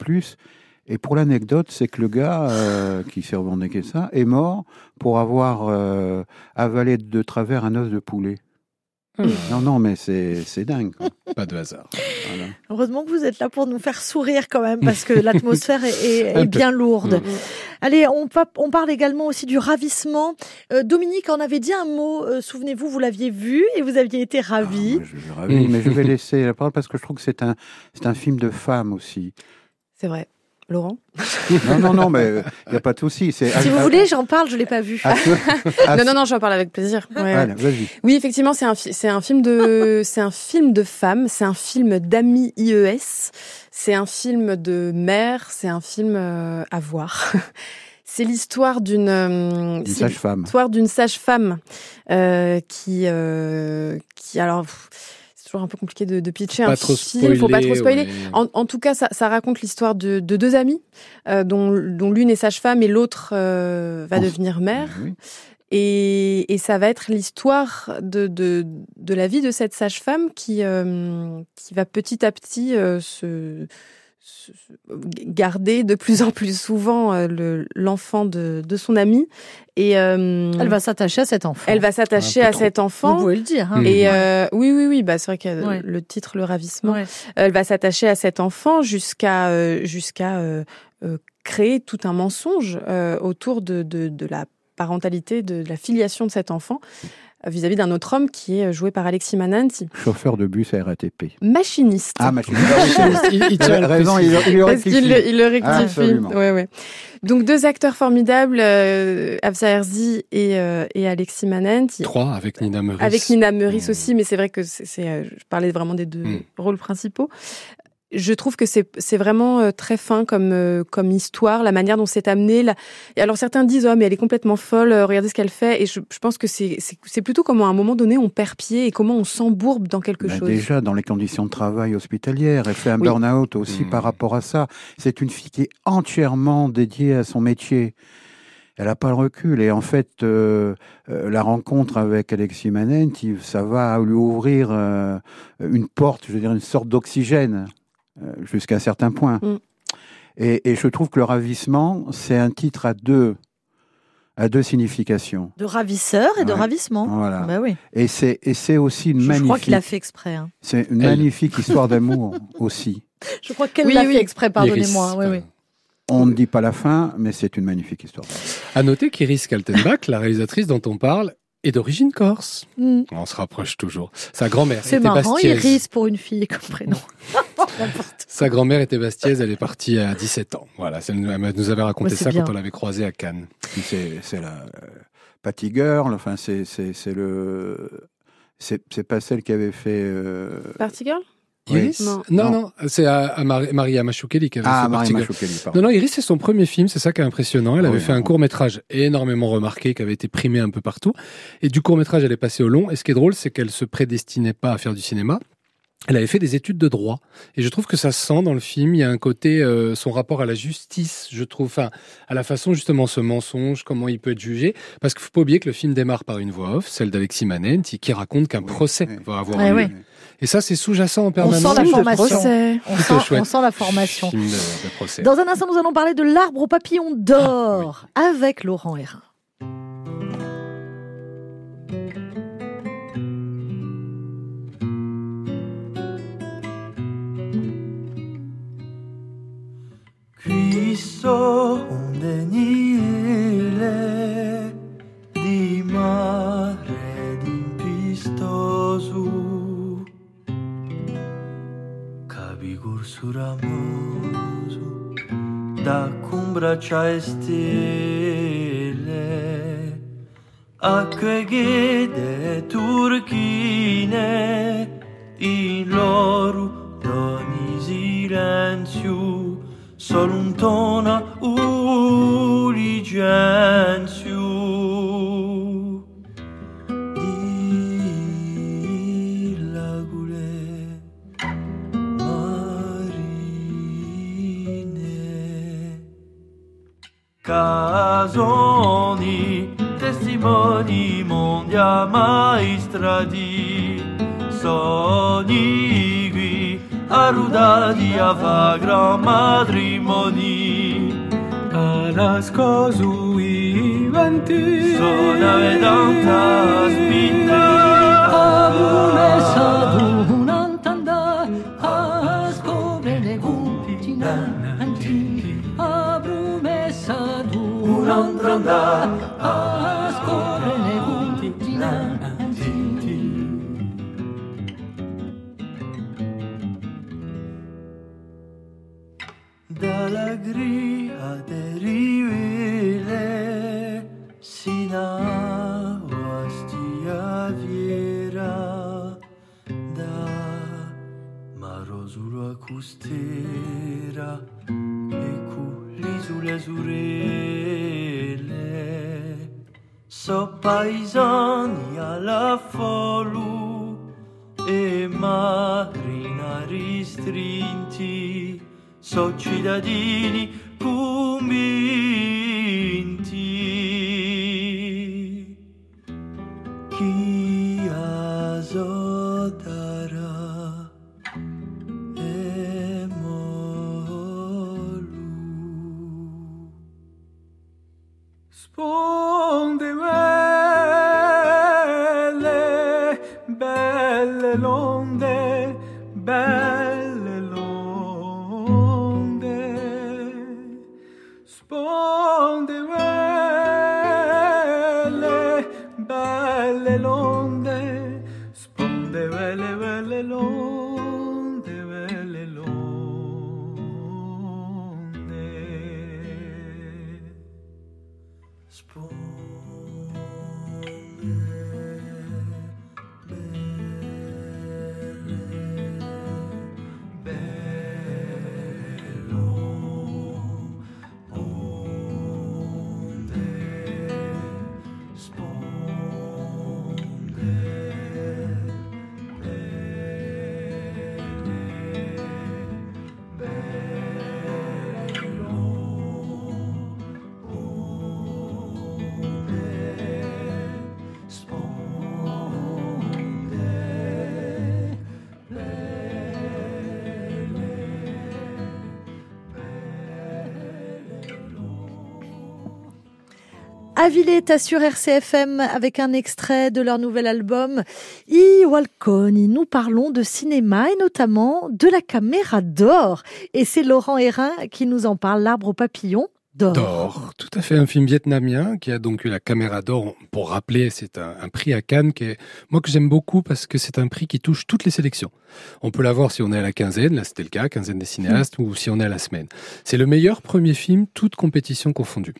Et pour l'anecdote, c'est que le gars euh, qui s'est revendiqué ça est mort pour avoir euh, avalé de travers un os de poulet. Mmh. Non, non, mais c'est, c'est dingue. Quoi. Pas de hasard. Voilà. Heureusement que vous êtes là pour nous faire sourire quand même, parce que l'atmosphère est, est bien lourde. Mmh. Allez, on, on parle également aussi du ravissement. Euh, Dominique en avait dit un mot, euh, souvenez-vous, vous l'aviez vu et vous aviez été ravi. Ah, je suis ravi, mais je vais laisser la parole parce que je trouve que c'est un, c'est un film de femme aussi. C'est vrai. Laurent ? Non, non, non, mais il n'y a pas de souci. C'est... Si vous ah, voulez, j'en parle, je ne l'ai pas vu. non, non, non, j'en parle avec plaisir. Ouais. Voilà, vas-y. Oui, effectivement, c'est un, fi- c'est un film de, c'est un film de femme, c'est un film d'amis I E S, c'est un film de mère, c'est un film euh, à voir. C'est l'histoire d'une, euh, d'une c'est sage-femme. L'histoire d'une sage-femme euh, qui, euh, qui, alors. Pff, c'est toujours un peu compliqué de, de pitcher un film, il faut pas trop spoiler. Ouais. En, en tout cas, ça, ça raconte l'histoire de, de deux amies, euh, dont, dont l'une est sage-femme et l'autre euh, va oh. devenir mère. Mmh. Et, et ça va être l'histoire de, de, de la vie de cette sage-femme qui, euh, qui va petit à petit euh, se... garder de plus en plus souvent euh, le, l'enfant de, de son amie. Et, euh, elle va s'attacher à cet enfant. Elle va s'attacher à cet enfant. Vous pouvez le dire. Hein. Et euh, oui, oui, oui. Bah, c'est vrai que ouais. le titre, le ravissement. Ouais. Elle va s'attacher à cet enfant jusqu'à, euh, jusqu'à euh, euh, créé tout un mensonge euh, autour de, de, de la parentalité, de, de la filiation de cet enfant euh, vis-à-vis d'un autre homme qui est joué par Alexis Manenti. Chauffeur de bus à R A T P. Machiniste. Ah, machiniste. il, il, il a raison, il, il le rectifie. Il le, il le rectifie. Ah, absolument. Ouais, ouais. Donc deux acteurs formidables, euh, Afzal Herzi et, euh, et Alexis Manenti. Trois, avec Nina Meurisse. Avec Nina Meurisse mmh. aussi, mais c'est vrai que c'est, c'est, euh, je parlais vraiment des deux mmh. rôles principaux. Je trouve que c'est, c'est vraiment très fin comme, euh, comme histoire, la manière dont c'est amené. La... Et alors certains disent « Oh, mais elle est complètement folle, regardez ce qu'elle fait ». Et je, je pense que c'est, c'est, c'est plutôt comment à un moment donné on perd pied et comment on s'embourbe dans quelque ben chose. Déjà, dans les conditions de travail hospitalières, elle fait un oui. burn-out aussi mmh. par rapport à ça. C'est une fille qui est entièrement dédiée à son métier. Elle n'a pas le recul. Et en fait, euh, euh, la rencontre avec Alexis Manenti, ça va lui ouvrir euh, une porte, je veux dire une sorte d'oxygène. Jusqu'à un certain point. Mm. Et, et je trouve que le ravissement, c'est un titre à deux, à deux significations. De ravisseur et ouais. de ravissement. Voilà. Bah oui. Et c'est, et c'est aussi une je, magnifique... Je crois qu'il l'a fait exprès. Hein. C'est une Elle. magnifique histoire d'amour aussi. Je crois qu'elle oui, l'a oui, fait exprès, pardonnez-moi. Oui, oui. On ne dit pas la fin, mais c'est une magnifique histoire. À noter qu'Iris Kaltenbach, la réalisatrice dont on parle, et d'origine corse. Mm. On se rapproche toujours. Sa grand-mère c'est était marrant, bastiaise. Iris pour une fille comme prénom. Sa grand-mère était bastiaise, elle est partie à dix-sept ans. Voilà, elle nous avait raconté ouais, ça bien. Quand on l'avait croisée à Cannes. C'est, c'est la euh, Patty Girl, enfin c'est, c'est, c'est le... C'est, c'est pas celle qui avait fait... Euh... Patty Girl oui. Iris non. Non, non, non, c'est à, à Marie Amachoukeli qui avait ah, fait Marie Amachoukeli, pardon. Non, non, Iris, c'est son premier film, c'est ça qui est impressionnant. Elle avait oui, fait un court-métrage énormément remarqué, qui avait été primé un peu partout. Et du court-métrage, elle est passée au long. Et ce qui est drôle, c'est qu'elle se prédestinait pas à faire du cinéma. Elle avait fait des études de droit. Et je trouve que ça se sent dans le film. Il y a un côté, euh, son rapport à la justice, je trouve, enfin, à la façon, justement, ce mensonge, comment il peut être jugé. Parce qu'il ne faut pas oublier que le film démarre par une voix off, celle d'Alexis Manenti, qui raconte qu'un oui, procès oui. va avoir lieu. Oui, oui. Et ça, c'est sous-jacent en permanence. On sent la formation. On sent, on sent la formation. Film de, de procès. Dans un instant, nous allons parler de l'arbre aux papillons d'or ah, oui. avec Laurent Hérin. Onde nile di mare d'impistosu cavigur suramoso da cumbraccia e stelle acque ghede turchine in loru d'ogni silenzio Soluntona uligenziu Illagule marine Casoni testimoni mondia maestradi Soni Aruda di avagra matrimoni Alasco sui venti Sona vedanta aspitti Abume savunantanda Asco bene guntinanti Abume savunantanda Asco bene guntinanti Dalla gria derivele sina vastia viera da marosura custera e culi sulle surelle so paesani alla folu e marinari strinti So cittadini convinti Chi azotarà e molu Sponde belle, belle l'onde, belle Avila est sur R C F M avec un extrait de leur nouvel album I Walconi. Nous parlons de cinéma et notamment de la caméra d'or. Et c'est Laurent Hérin qui nous en parle, L'arbre aux papillons. D'or. D'or, tout à fait, un film vietnamien qui a donc eu la caméra d'or. Pour rappeler, c'est un, un prix à Cannes qui est, moi que j'aime beaucoup parce que c'est un prix qui touche toutes les sélections. On peut l'avoir si on est à la quinzaine, là c'était le cas, quinzaine des cinéastes, mmh. ou si on est à la semaine. C'est le meilleur premier film, toute compétition confondue.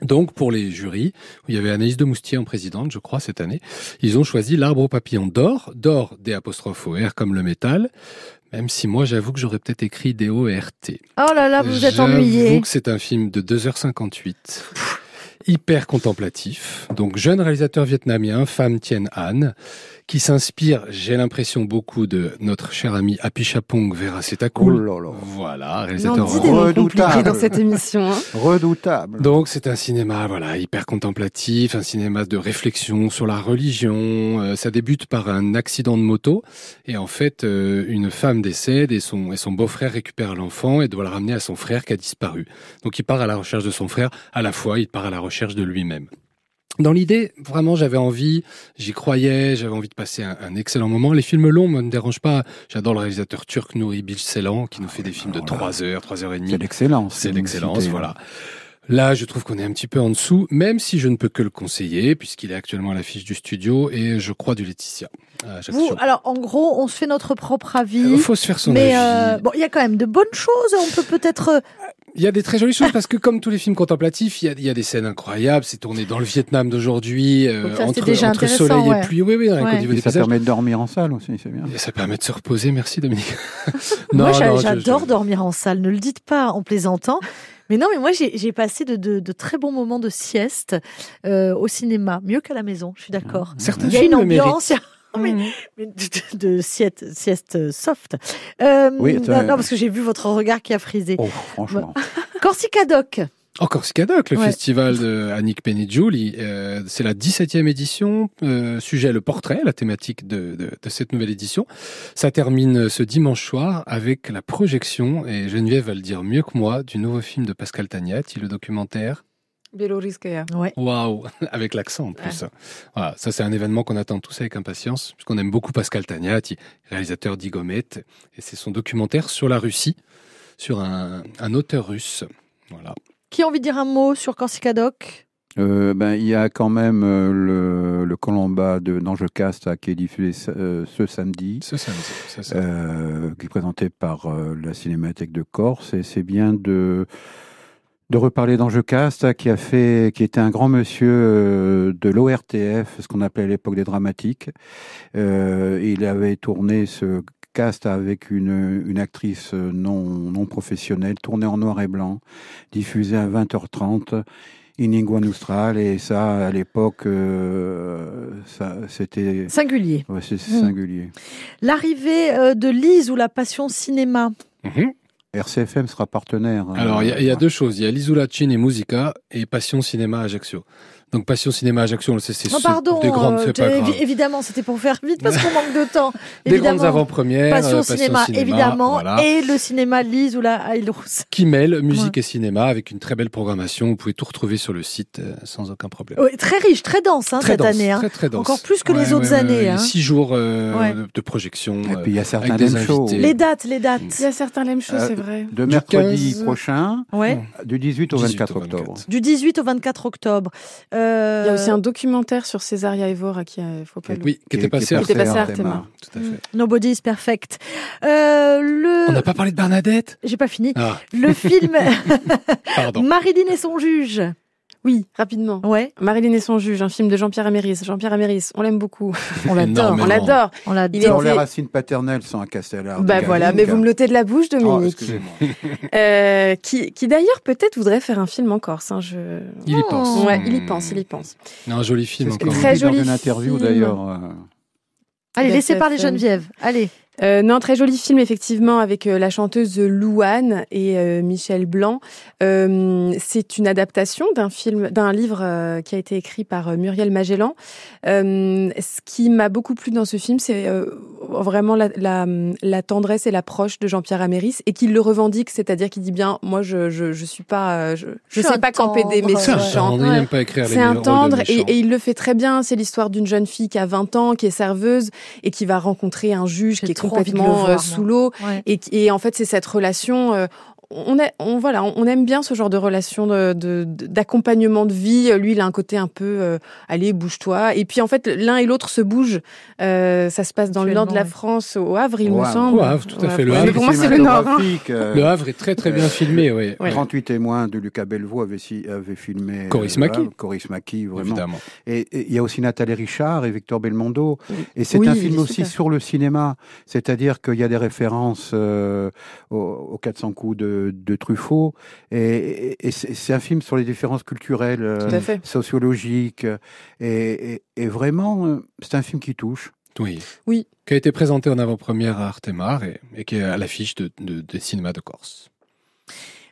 Donc, pour les jurys, où il y avait Anaïs de Moustier en présidente, je crois, cette année, ils ont choisi L'arbre aux papillons d'or, d'or, D apostrophe O R comme le métal, même si moi, j'avoue que j'aurais peut-être écrit D O R T. Oh là là, vous j'avoue êtes ennuyé. J'avoue que c'est un film de deux heures cinquante-huit, hyper contemplatif, donc jeune réalisateur vietnamien, Pham Thien Anh, qui s'inspire, j'ai l'impression, beaucoup de notre cher ami Apichapong Veracetacul. Oh là là. Voilà, réalisateur redoutable dans cette émission. Hein. Redoutable. Donc c'est un cinéma, voilà, hyper contemplatif, un cinéma de réflexion sur la religion. Euh, ça débute par un accident de moto et en fait euh, une femme décède et son et son beau-frère récupère l'enfant et doit le ramener à son frère qui a disparu. Donc il part à la recherche de son frère. À la fois, il part à la recherche de lui-même. Dans l'idée, vraiment, j'avais envie, j'y croyais, j'avais envie de passer un, un excellent moment. Les films longs ne me dérangent pas. J'adore le réalisateur turc Nuri Bilgeselan qui nous fait des films de trois heures, trois heures trente. C'est l'excellence. C'est l'excellence, voilà. Là, je trouve qu'on est un petit peu en dessous, même si je ne peux que le conseiller, puisqu'il est actuellement à l'affiche du studio et, je crois, du Laetitia. Euh, Vous, alors, en gros, on se fait notre propre avis. Il euh, faut se faire son mais avis. Euh, bon, il y a quand même de bonnes choses. On peut peut-être... Il y a des très jolies choses parce que comme tous les films contemplatifs, il y a, il y a des scènes incroyables. C'est tourné dans le Vietnam d'aujourd'hui, euh, ça, entre, déjà entre soleil ouais. et pluie. Oui, oui, rien ouais. qu'au niveau des ça paysages. Permet de dormir en salle aussi, c'est bien. Et ça permet de se reposer. Merci Dominique. non, Moi, non, j'adore je, je... dormir en salle. Ne le dites pas en plaisantant. Mais non, mais moi, j'ai, j'ai passé de, de, de très bons moments de sieste euh, au cinéma, mieux qu'à la maison, je suis d'accord. Certains il y a une ambiance, mais, mais de, de, de sieste, sieste soft. Euh, oui, non, non, parce que j'ai vu votre regard qui a frisé. Oh, franchement. Corsica Doc. Oh, Corsica Doc, le ouais. festival de Annick Pennyjouli, euh, c'est la dix-septième édition, euh, sujet le portrait, la thématique de, de, de cette nouvelle édition. Ça termine ce dimanche soir avec la projection, et Geneviève va le dire mieux que moi, du nouveau film de Pascal Tagnat, le documentaire Biélorusskaya. Ouais. Waouh, avec l'accent en plus. Ouais. Voilà, ça c'est un événement qu'on attend tous avec impatience, puisqu'on aime beaucoup Pascal Tagnat, réalisateur d'Igomète, et c'est son documentaire sur la Russie, sur un, un auteur russe. Voilà. Qui a envie de dire un mot sur Corsica Doc ? Euh, ben, il y a quand même euh, le, le Colomba de d'Angecaste qui est diffusé euh, ce samedi, ce samedi c'est ça. Euh, qui est présenté par euh, la Cinémathèque de Corse. Et c'est bien de, de reparler d'Angecaste qui, a fait, qui était un grand monsieur euh, de l'O R T F, ce qu'on appelait à l'époque des dramatiques. Euh, il avait tourné ce cast avec une, une actrice non, non professionnelle, tournée en noir et blanc, diffusée à vingt heures trente, in lingua nostrale, et ça, à l'époque, euh, ça, c'était... Singulier. Ouais, c'est mmh. singulier. L'arrivée euh, de Lise ou la passion cinéma. Mmh. R C F M sera partenaire. Alors, il y a, y a deux choses. Il y a l'Isola Cine Musica et Passion Cinéma Ajaccio. Donc, Passion Cinéma Ajaccio, on le sait, c'est oh, pardon, des grandes, euh, c'est pas grave. Évidemment, c'était pour faire vite parce qu'on manque de temps. Des évidemment, grandes avant-premières. Passion, Passion Cinéma, Cinéma, évidemment. Voilà. Et le cinéma Lise ou la Aïlrousse. Qui mêle musique ouais. et cinéma avec une très belle programmation. Vous pouvez tout retrouver sur le site euh, sans aucun problème. Ouais, très riche, très dense, hein, très cette dense, année. Hein. Très, très dense. Encore plus que ouais, les autres ouais, années. Ouais, hein. Six jours euh, ouais. de projection. Et puis, il y a certains lèmes shows. Les dates, les dates. Il y a certains lèmes shows, c'est vrai. De mercredi quinze... prochain, ouais. du dix-huit au vingt-quatre octobre. Du dix-huit au vingt-quatre octobre. Euh... Il y a aussi un documentaire sur Césaria Évora qui, faut pas oui, qui était passé à Artema. Nobody is perfect. Euh, le... On n'a pas parlé de Bernadette ? J'ai pas fini. Ah. Le film Marilyn et son juge. Oui, rapidement. Ouais. Marilyn et son juge, un film de Jean-Pierre Améris. Jean-Pierre Améris, on l'aime beaucoup. On l'adore. On l'adore. On l'adore. Il est dans les racines paternelles sans un Castellar. Bah voilà, mais vous me l'ôtez de la bouche, Dominique. Oh, excusez-moi. euh, qui, qui d'ailleurs peut-être voudrait faire un film en Corse. Hein, je... Il y pense. Ouais, mmh. il y pense, il y pense. Non, un joli film. C'est encore. Très joli. Dans une interview film. D'ailleurs. Euh... Allez, laissez parler Geneviève. Allez. Euh, non, très joli film, effectivement, avec euh, la chanteuse Louane et euh, Michel Blanc. Euh, c'est une adaptation d'un film, d'un livre euh, qui a été écrit par euh, Muriel Magellan. Euh, ce qui m'a beaucoup plu dans ce film, c'est euh, vraiment la, la, la tendresse et l'approche de Jean-Pierre Améris, et qu'il le revendique, c'est-à-dire qu'il dit bien, moi, je je, je suis pas, je, je sais pas camper des méchants. C'est un tendre, ouais. Pas écrire les c'est un tendre et, et il le fait très bien. C'est l'histoire d'une jeune fille qui a vingt ans, qui est serveuse et qui va rencontrer un juge J'ai qui est complètement le voir, sous l'eau, ouais. et, et en fait c'est cette relation. Euh, on, a, on voilà, on aime bien ce genre de relation de, de, d'accompagnement de vie. Lui, il a un côté un peu euh, allez, bouge-toi. Et puis en fait, l'un et l'autre se bougent. Euh, ça se passe dans le nord de la France, au Havre, il wow. me semble. Au Havre, tout à ouais. fait. Le Havre, pour moi, c'est le nord. Hein. Euh, le Havre est très très euh, bien filmé. Oui. Ouais. trente-huit témoins de Lucas Belvaux avaient, si, avaient filmé. Coris Maki. Coris Maki, vraiment. Évidemment. Et il y a aussi Nathalie Richard et Victor Belmondo. Oui. Et c'est oui, un film aussi super. Sur le cinéma. C'est-à-dire qu'il y a des références euh, aux, aux quatre cents coups de. de Truffaut, et, et c'est un film sur les différences culturelles, euh, sociologiques, et, et, et vraiment, c'est un film qui touche. Oui. Oui. Qui a été présenté en avant-première à Artemar et, et qui est à l'affiche de, de, des cinémas de Corse.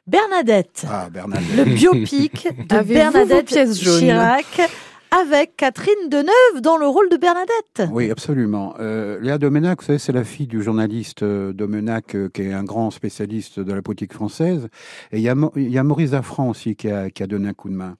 Bernadette. Ah, Bernadette. Le biopic de Bernadette Chirac. Avec Catherine Deneuve dans le rôle de Bernadette. Oui, absolument. Euh, Léa Domenac, vous savez, c'est la fille du journaliste euh, Domenac, euh, qui est un grand spécialiste de la politique française. Et il y a, il y a Maurice Daffrand aussi qui a, qui a donné un coup de main.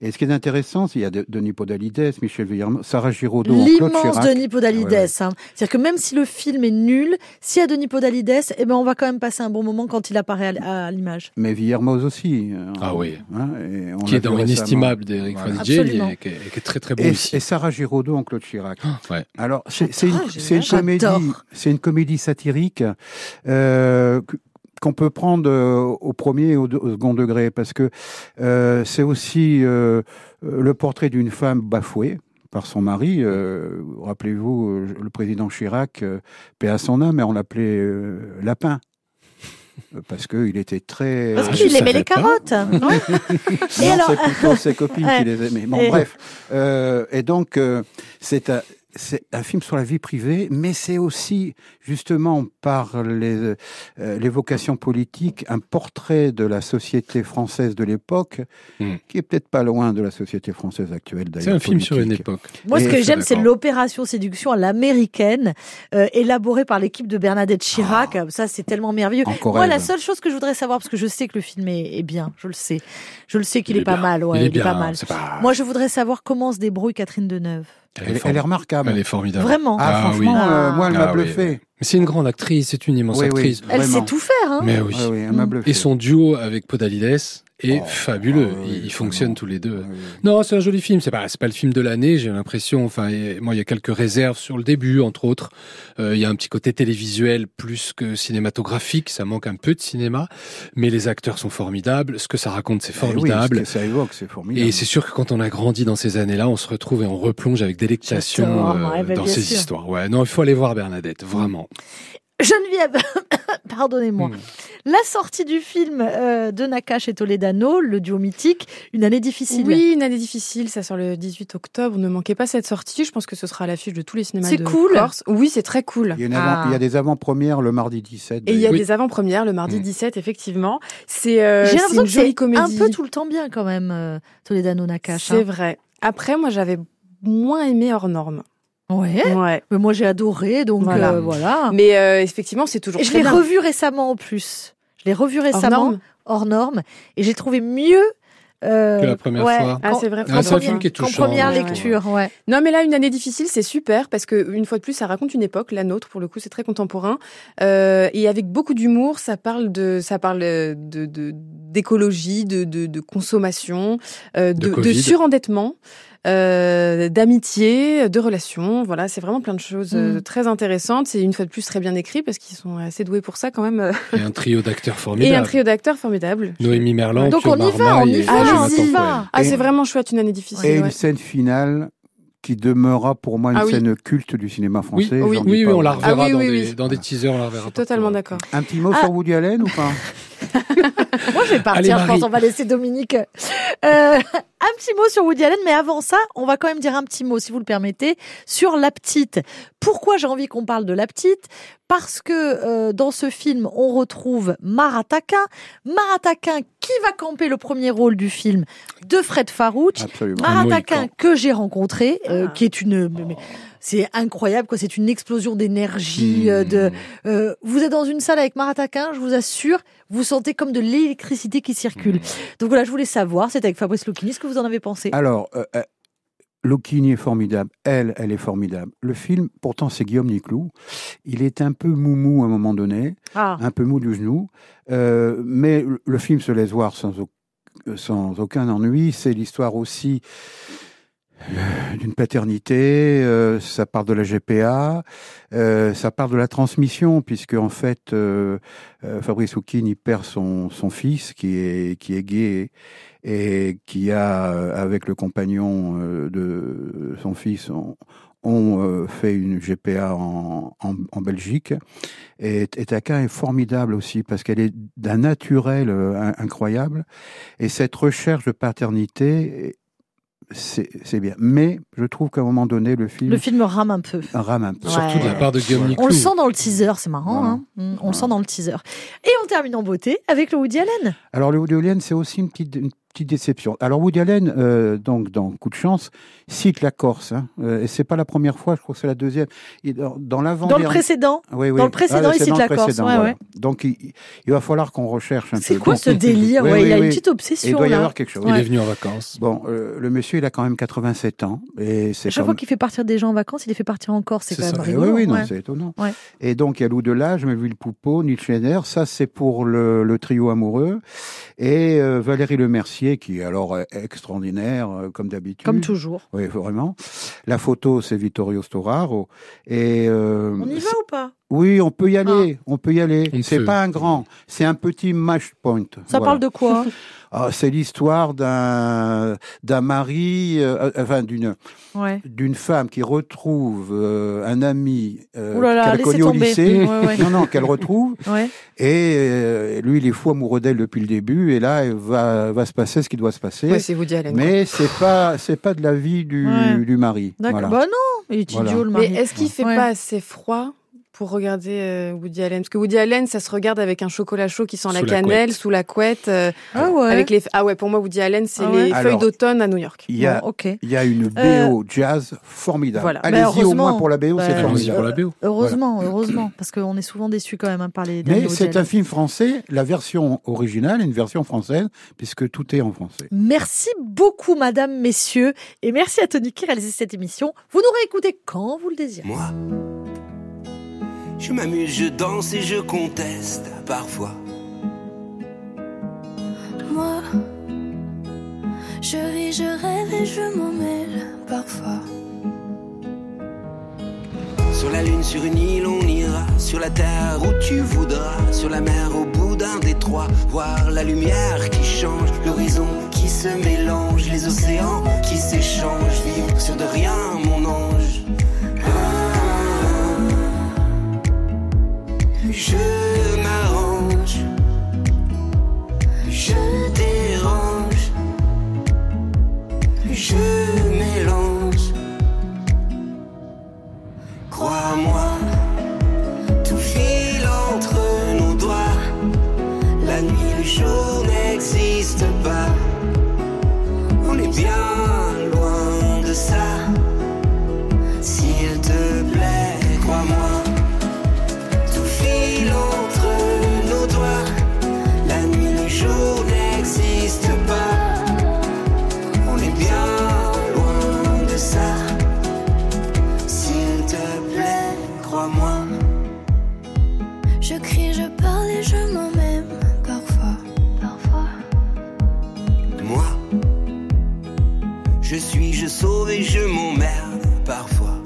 Et ce qui est intéressant, c'est qu'il y a de, Denis Podalydès, Michel Villermoz, Sara Giraudeau, l'immense Claude Chirac. Denis Podalydès. Ouais, ouais. Hein. C'est-à-dire que même si le film est nul, s'il y a Denis Podalydès, eh ben on va quand même passer un bon moment quand il apparaît à, à l'image. Mais Villermoz aussi. Euh, ah oui. Hein, et on qui est dans Inestimable d'Éric Frézier. Qui est très très bon et, aussi. Et Sara Giraudeau en Claude Chirac. Oh, ouais. Alors c'est, c'est, une, c'est une comédie, c'est une comédie satirique euh, qu'on peut prendre au premier et au, au second degré parce que euh, c'est aussi euh, le portrait d'une femme bafouée par son mari. Euh, rappelez-vous, le président Chirac, euh, paix à son âme, mais on l'appelait euh, Lapin. Parce qu'il était très... Parce qu'il ah, aimait les carottes. Non, et non alors... c'est plutôt ses copines qui les aimaient. Bon, et... bref. Euh, et donc, euh, c'est, un, c'est un film sur la vie privée, mais c'est aussi, justement, par les, euh, les vocations politiques, un portrait de la société française de l'époque, mmh. qui est peut-être pas loin de la société française actuelle, d'ailleurs. C'est un film politique. Sur une époque. Moi, et ce que j'aime, d'accord. c'est l'opération séduction à l'américaine, euh, élaborée par l'équipe de Bernadette Chirac. Oh. Ça, c'est tellement merveilleux. Encore Moi, elle. La seule chose que je voudrais savoir, parce que je sais que le film est, est bien, je le sais. Je le sais qu'il est, est pas bien. mal, ouais, il est, il est bien, pas mal. Pas... Moi, je voudrais savoir comment se débrouille Catherine Deneuve. Elle, elle, elle est remarquable. Elle est formidable. Vraiment. Ah, ah franchement, oui. euh, moi, elle ah, m'a bluffé. Oui. Mais c'est une grande actrice, c'est une immense oui, actrice. Oui, elle sait tout faire, hein. Mais oui. Ah, oui elle m'a bluffé. Et son duo avec Podalydès est oh, fabuleux. Ah, oui, Ils oui, fonctionnent vraiment. tous les deux. Ah, oui. Non, c'est un joli film. C'est pas, c'est pas le film de l'année, j'ai l'impression. Enfin, et, moi, il y a quelques réserves sur le début, entre autres. Euh, il y a un petit côté télévisuel plus que cinématographique. Ça manque un peu de cinéma. Mais les acteurs sont formidables. Ce que ça raconte, c'est formidable. Eh oui, ce que ça évoque, c'est formidable. Et c'est sûr que quand on a grandi dans ces années-là, on se retrouve et on replonge avec délectation euh, ouais, bah, dans ces sûr. histoires. Ouais, non, il faut aller voir Bernadette, vraiment. Geneviève, pardonnez-moi. Mmh. La sortie du film euh, de Nakache et Toledano, le duo mythique, une année difficile. Oui, une année difficile, ça sort le dix-huit octobre. Ne manquez pas cette sortie, je pense que ce sera à l'affiche de tous les cinémas c'est de cool. Corse. Oui, c'est très cool. Il y a, avant, ah. il y a des avant-premières le mardi dix-sept. Et il y a oui. des avant-premières le mardi mmh. dix-sept, effectivement. C'est, euh, J'ai l'impression c'est une jolie c'est comédie. Un peu tout le temps bien quand même, euh, Toledano Nakache. C'est hein. vrai. Après, moi, j'avais moins aimé Hors Normes. Ouais. ouais, mais moi j'ai adoré, donc voilà. Euh, voilà. Mais euh, effectivement, c'est toujours. Et je l'ai bien. revu récemment en plus. Je l'ai revu récemment Hors Normes, et j'ai trouvé mieux. Euh, que la première ouais. fois. Ah, c'est vrai. Ah, c'est un film qui est touchant. En première lecture, ouais. ouais. Non, mais là, une année difficile, c'est super parce que une fois de plus, ça raconte une époque, la nôtre pour le coup, c'est très contemporain euh, et avec beaucoup d'humour. Ça parle de, ça parle de, de d'écologie, de, de, de consommation, euh, de, de, de surendettement. Euh, d'amitié, de relations, voilà, c'est vraiment plein de choses mmh. très intéressantes. C'est une fois de plus très bien écrit parce qu'ils sont assez doués pour ça quand même. Et un trio d'acteurs formidable. Et un trio d'acteurs formidable. Noémie Merlant, donc on y va, on y va, on y va. Ah, c'est vraiment chouette, une année difficile. Et ouais. une scène finale qui demeurera pour moi une ah oui. scène culte du cinéma français. Oui, oui, oui, oui on la reverra ah oui, dans, oui, des, oui. dans des teasers, on la reverra. Je suis totalement d'accord. Un petit mot ah. sur Woody Allen ou pas Moi, je vais partir, allez, je pense. On va laisser Dominique. Euh, un petit mot sur Woody Allen, mais avant ça, on va quand même dire un petit mot, si vous le permettez, sur La Petite. Pourquoi j'ai envie qu'on parle de La Petite ? Parce que euh, dans ce film, on retrouve Mara Taqin. Mara Taqin qui va camper le premier rôle du film de Fred Farouch. Mara Taqin que j'ai rencontré, euh, qui est une... Oh. C'est incroyable, quoi. C'est une explosion d'énergie. Mmh. De... Euh, vous êtes dans une salle avec Mara Taqin, je vous assure, vous sentez comme de l'électricité qui circule. Mmh. Donc voilà, je voulais savoir, c'était avec Fabrice Luchini, ce que vous en avez pensé. Alors... Euh, euh... Luchini est formidable, elle, elle est formidable. Le film, pourtant, c'est Guillaume Niclou. Il est un peu moumou à un moment donné, ah. un peu mou du genou. Euh, mais le film se laisse voir sans, au- sans aucun ennui. C'est l'histoire aussi euh, d'une paternité, euh, ça part de la G P A, euh, ça part de la transmission, puisque en fait, euh, euh, Fabrice Luchini perd son, son fils, qui est, qui est gay, et qui a, avec le compagnon de son fils, ont on fait une G P A en, en, en Belgique. Et, et Taqin est formidable aussi, parce qu'elle est d'un naturel incroyable. Et cette recherche de paternité, c'est, c'est bien. Mais je trouve qu'à un moment donné, le film... Le film rame un peu. Rame un peu. Ouais. Surtout de la part de Guillaume Niclou. On le sent dans le teaser, c'est marrant. Voilà. Hein on voilà. le sent dans le teaser. Et on termine en beauté avec le Woody Allen. Alors le Woody Allen, c'est aussi une petite... Une Petite déception. Alors Woody Allen, euh, donc dans Coup de chance, cite la Corse. Hein, euh, et c'est pas la première fois, je crois que c'est la deuxième. Il, dans dans l'avant. Dans le précédent. Oui, oui. Dans le précédent, ah, il cite la Corse. Ouais, voilà. ouais. Donc il, il va falloir qu'on recherche un c'est peu. C'est quoi ce délire ? ouais, ouais, Il y a oui. une petite obsession. Il doit y là. avoir quelque chose. Il ouais. est venu en vacances. Bon, euh, le monsieur, il a quand même quatre-vingt-sept ans. Et c'est chaque comme... fois qu'il fait partir des gens en vacances, il les fait partir en Corse. C'est, c'est quand même rigolo. Oui, oui, non, ouais. c'est étonnant. Ouais. Et donc il y a Loup de l'âge, Melville Poupeau, Nils Schneider. Ça, c'est pour le, le trio amoureux. Et euh, Valérie Le Mercier, qui est alors extraordinaire, comme d'habitude. Comme toujours. Oui, vraiment. La photo, c'est Vittorio Storaro. Et euh... On y va ou pas ? Oui, on peut y aller. Ah. On peut y aller. On c'est peut. pas un grand, c'est un petit match point. Ça voilà. parle de quoi ? Ah, c'est l'histoire d'un d'un mari, euh, enfin d'une ouais. d'une femme qui retrouve euh, un ami euh, Ouh là là, qu'elle connaît au lycée, ouais, ouais. non non qu'elle retrouve, ouais. et euh, lui il est fou amoureux d'elle depuis le début, et là il va va se passer ce qui doit se passer. Ouais, c'est Woody Allen, mais c'est pas c'est pas de la vie du ouais. du mari. D'accord. Voilà. Bah non, il est voilà. idiot le mari. Mais est-ce qu'il fait ouais. pas assez froid pour regarder Woody Allen? Parce que Woody Allen, ça se regarde avec un chocolat chaud qui sent sous la cannelle, la sous la couette. Euh, ah ouais. Avec les... Ah ouais, pour moi, Woody Allen, c'est ah ouais. les Alors, feuilles d'automne à New York. Il y a, bon, okay. y a une B O euh... jazz formidable. Voilà. Allez-y bah, au moins pour la B O, bah, c'est formidable. Pour la B O. Heureusement, voilà. heureusement, parce qu'on est souvent déçus quand même hein, par les. Mais c'est Woody un film français, la version originale, une version française, puisque tout est en français. Merci beaucoup, madame, messieurs, et merci à Tony qui réalise cette émission. Vous nous réécoutez quand vous le désirez. Moi. Je m'amuse, je danse et je conteste parfois. Moi, je ris, je rêve et je m'en mêle parfois. Sur la lune, sur une île, on ira. Sur la terre où tu voudras. Sur la mer au bout d'un détroit. Voir la lumière qui change. L'horizon qui se mélange. Les océans qui s'échangent. Vivre sur de rien, mon ange. Je m'arrange, je dérange, je mélange. Crois-moi, tout file entre nos doigts. La nuit, le jour n'existe pas. On est bien loin de ça. S'il te plaît, crois-moi. Je suis, je sauve et je m'emmerde parfois.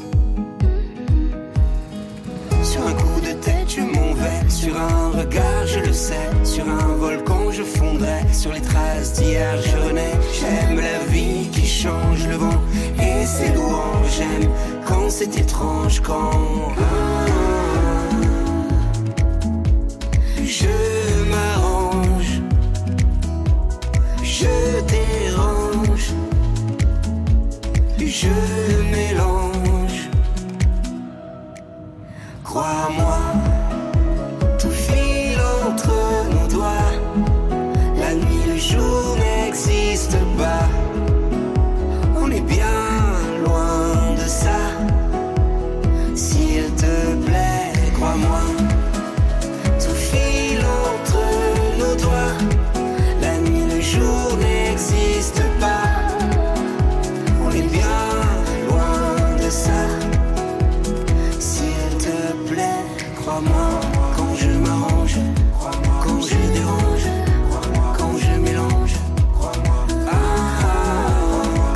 Sur un coup de tête, je m'en vais. Sur un regard, je le sais. Sur un volcan, je fondrai. Sur les traces d'hier, je renais. J'aime la vie qui change le vent et ses louanges. J'aime quand c'est étrange, quand... Je m'arrange, le mélange. Crois-moi, tout file entre nos doigts. La nuit, le jour n'existe pas. On est bien loin de ça. S'il te plaît, crois-moi, tout file entre nos doigts. La nuit, le jour n'existe pas. On est bien loin de ça. S'il te plaît, crois-moi, quand je m'arrange, quand je dérange, quand je mélange. Ah,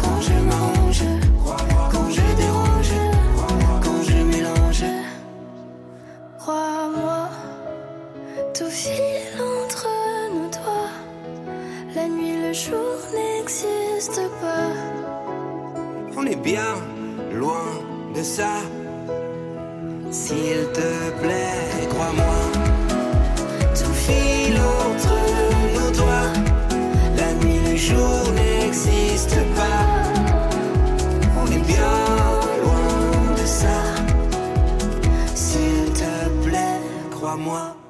quand je m'arrange, quand je dérange, quand je mélange. Crois-moi, tout file entre nos doigts. La nuit, le jour n'existe pas. On est bien loin de ça. S'il te plaît, crois-moi, tout file entre nos doigts. La nuit, le jour n'existe pas. On est bien loin de ça. S'il te plaît, crois-moi.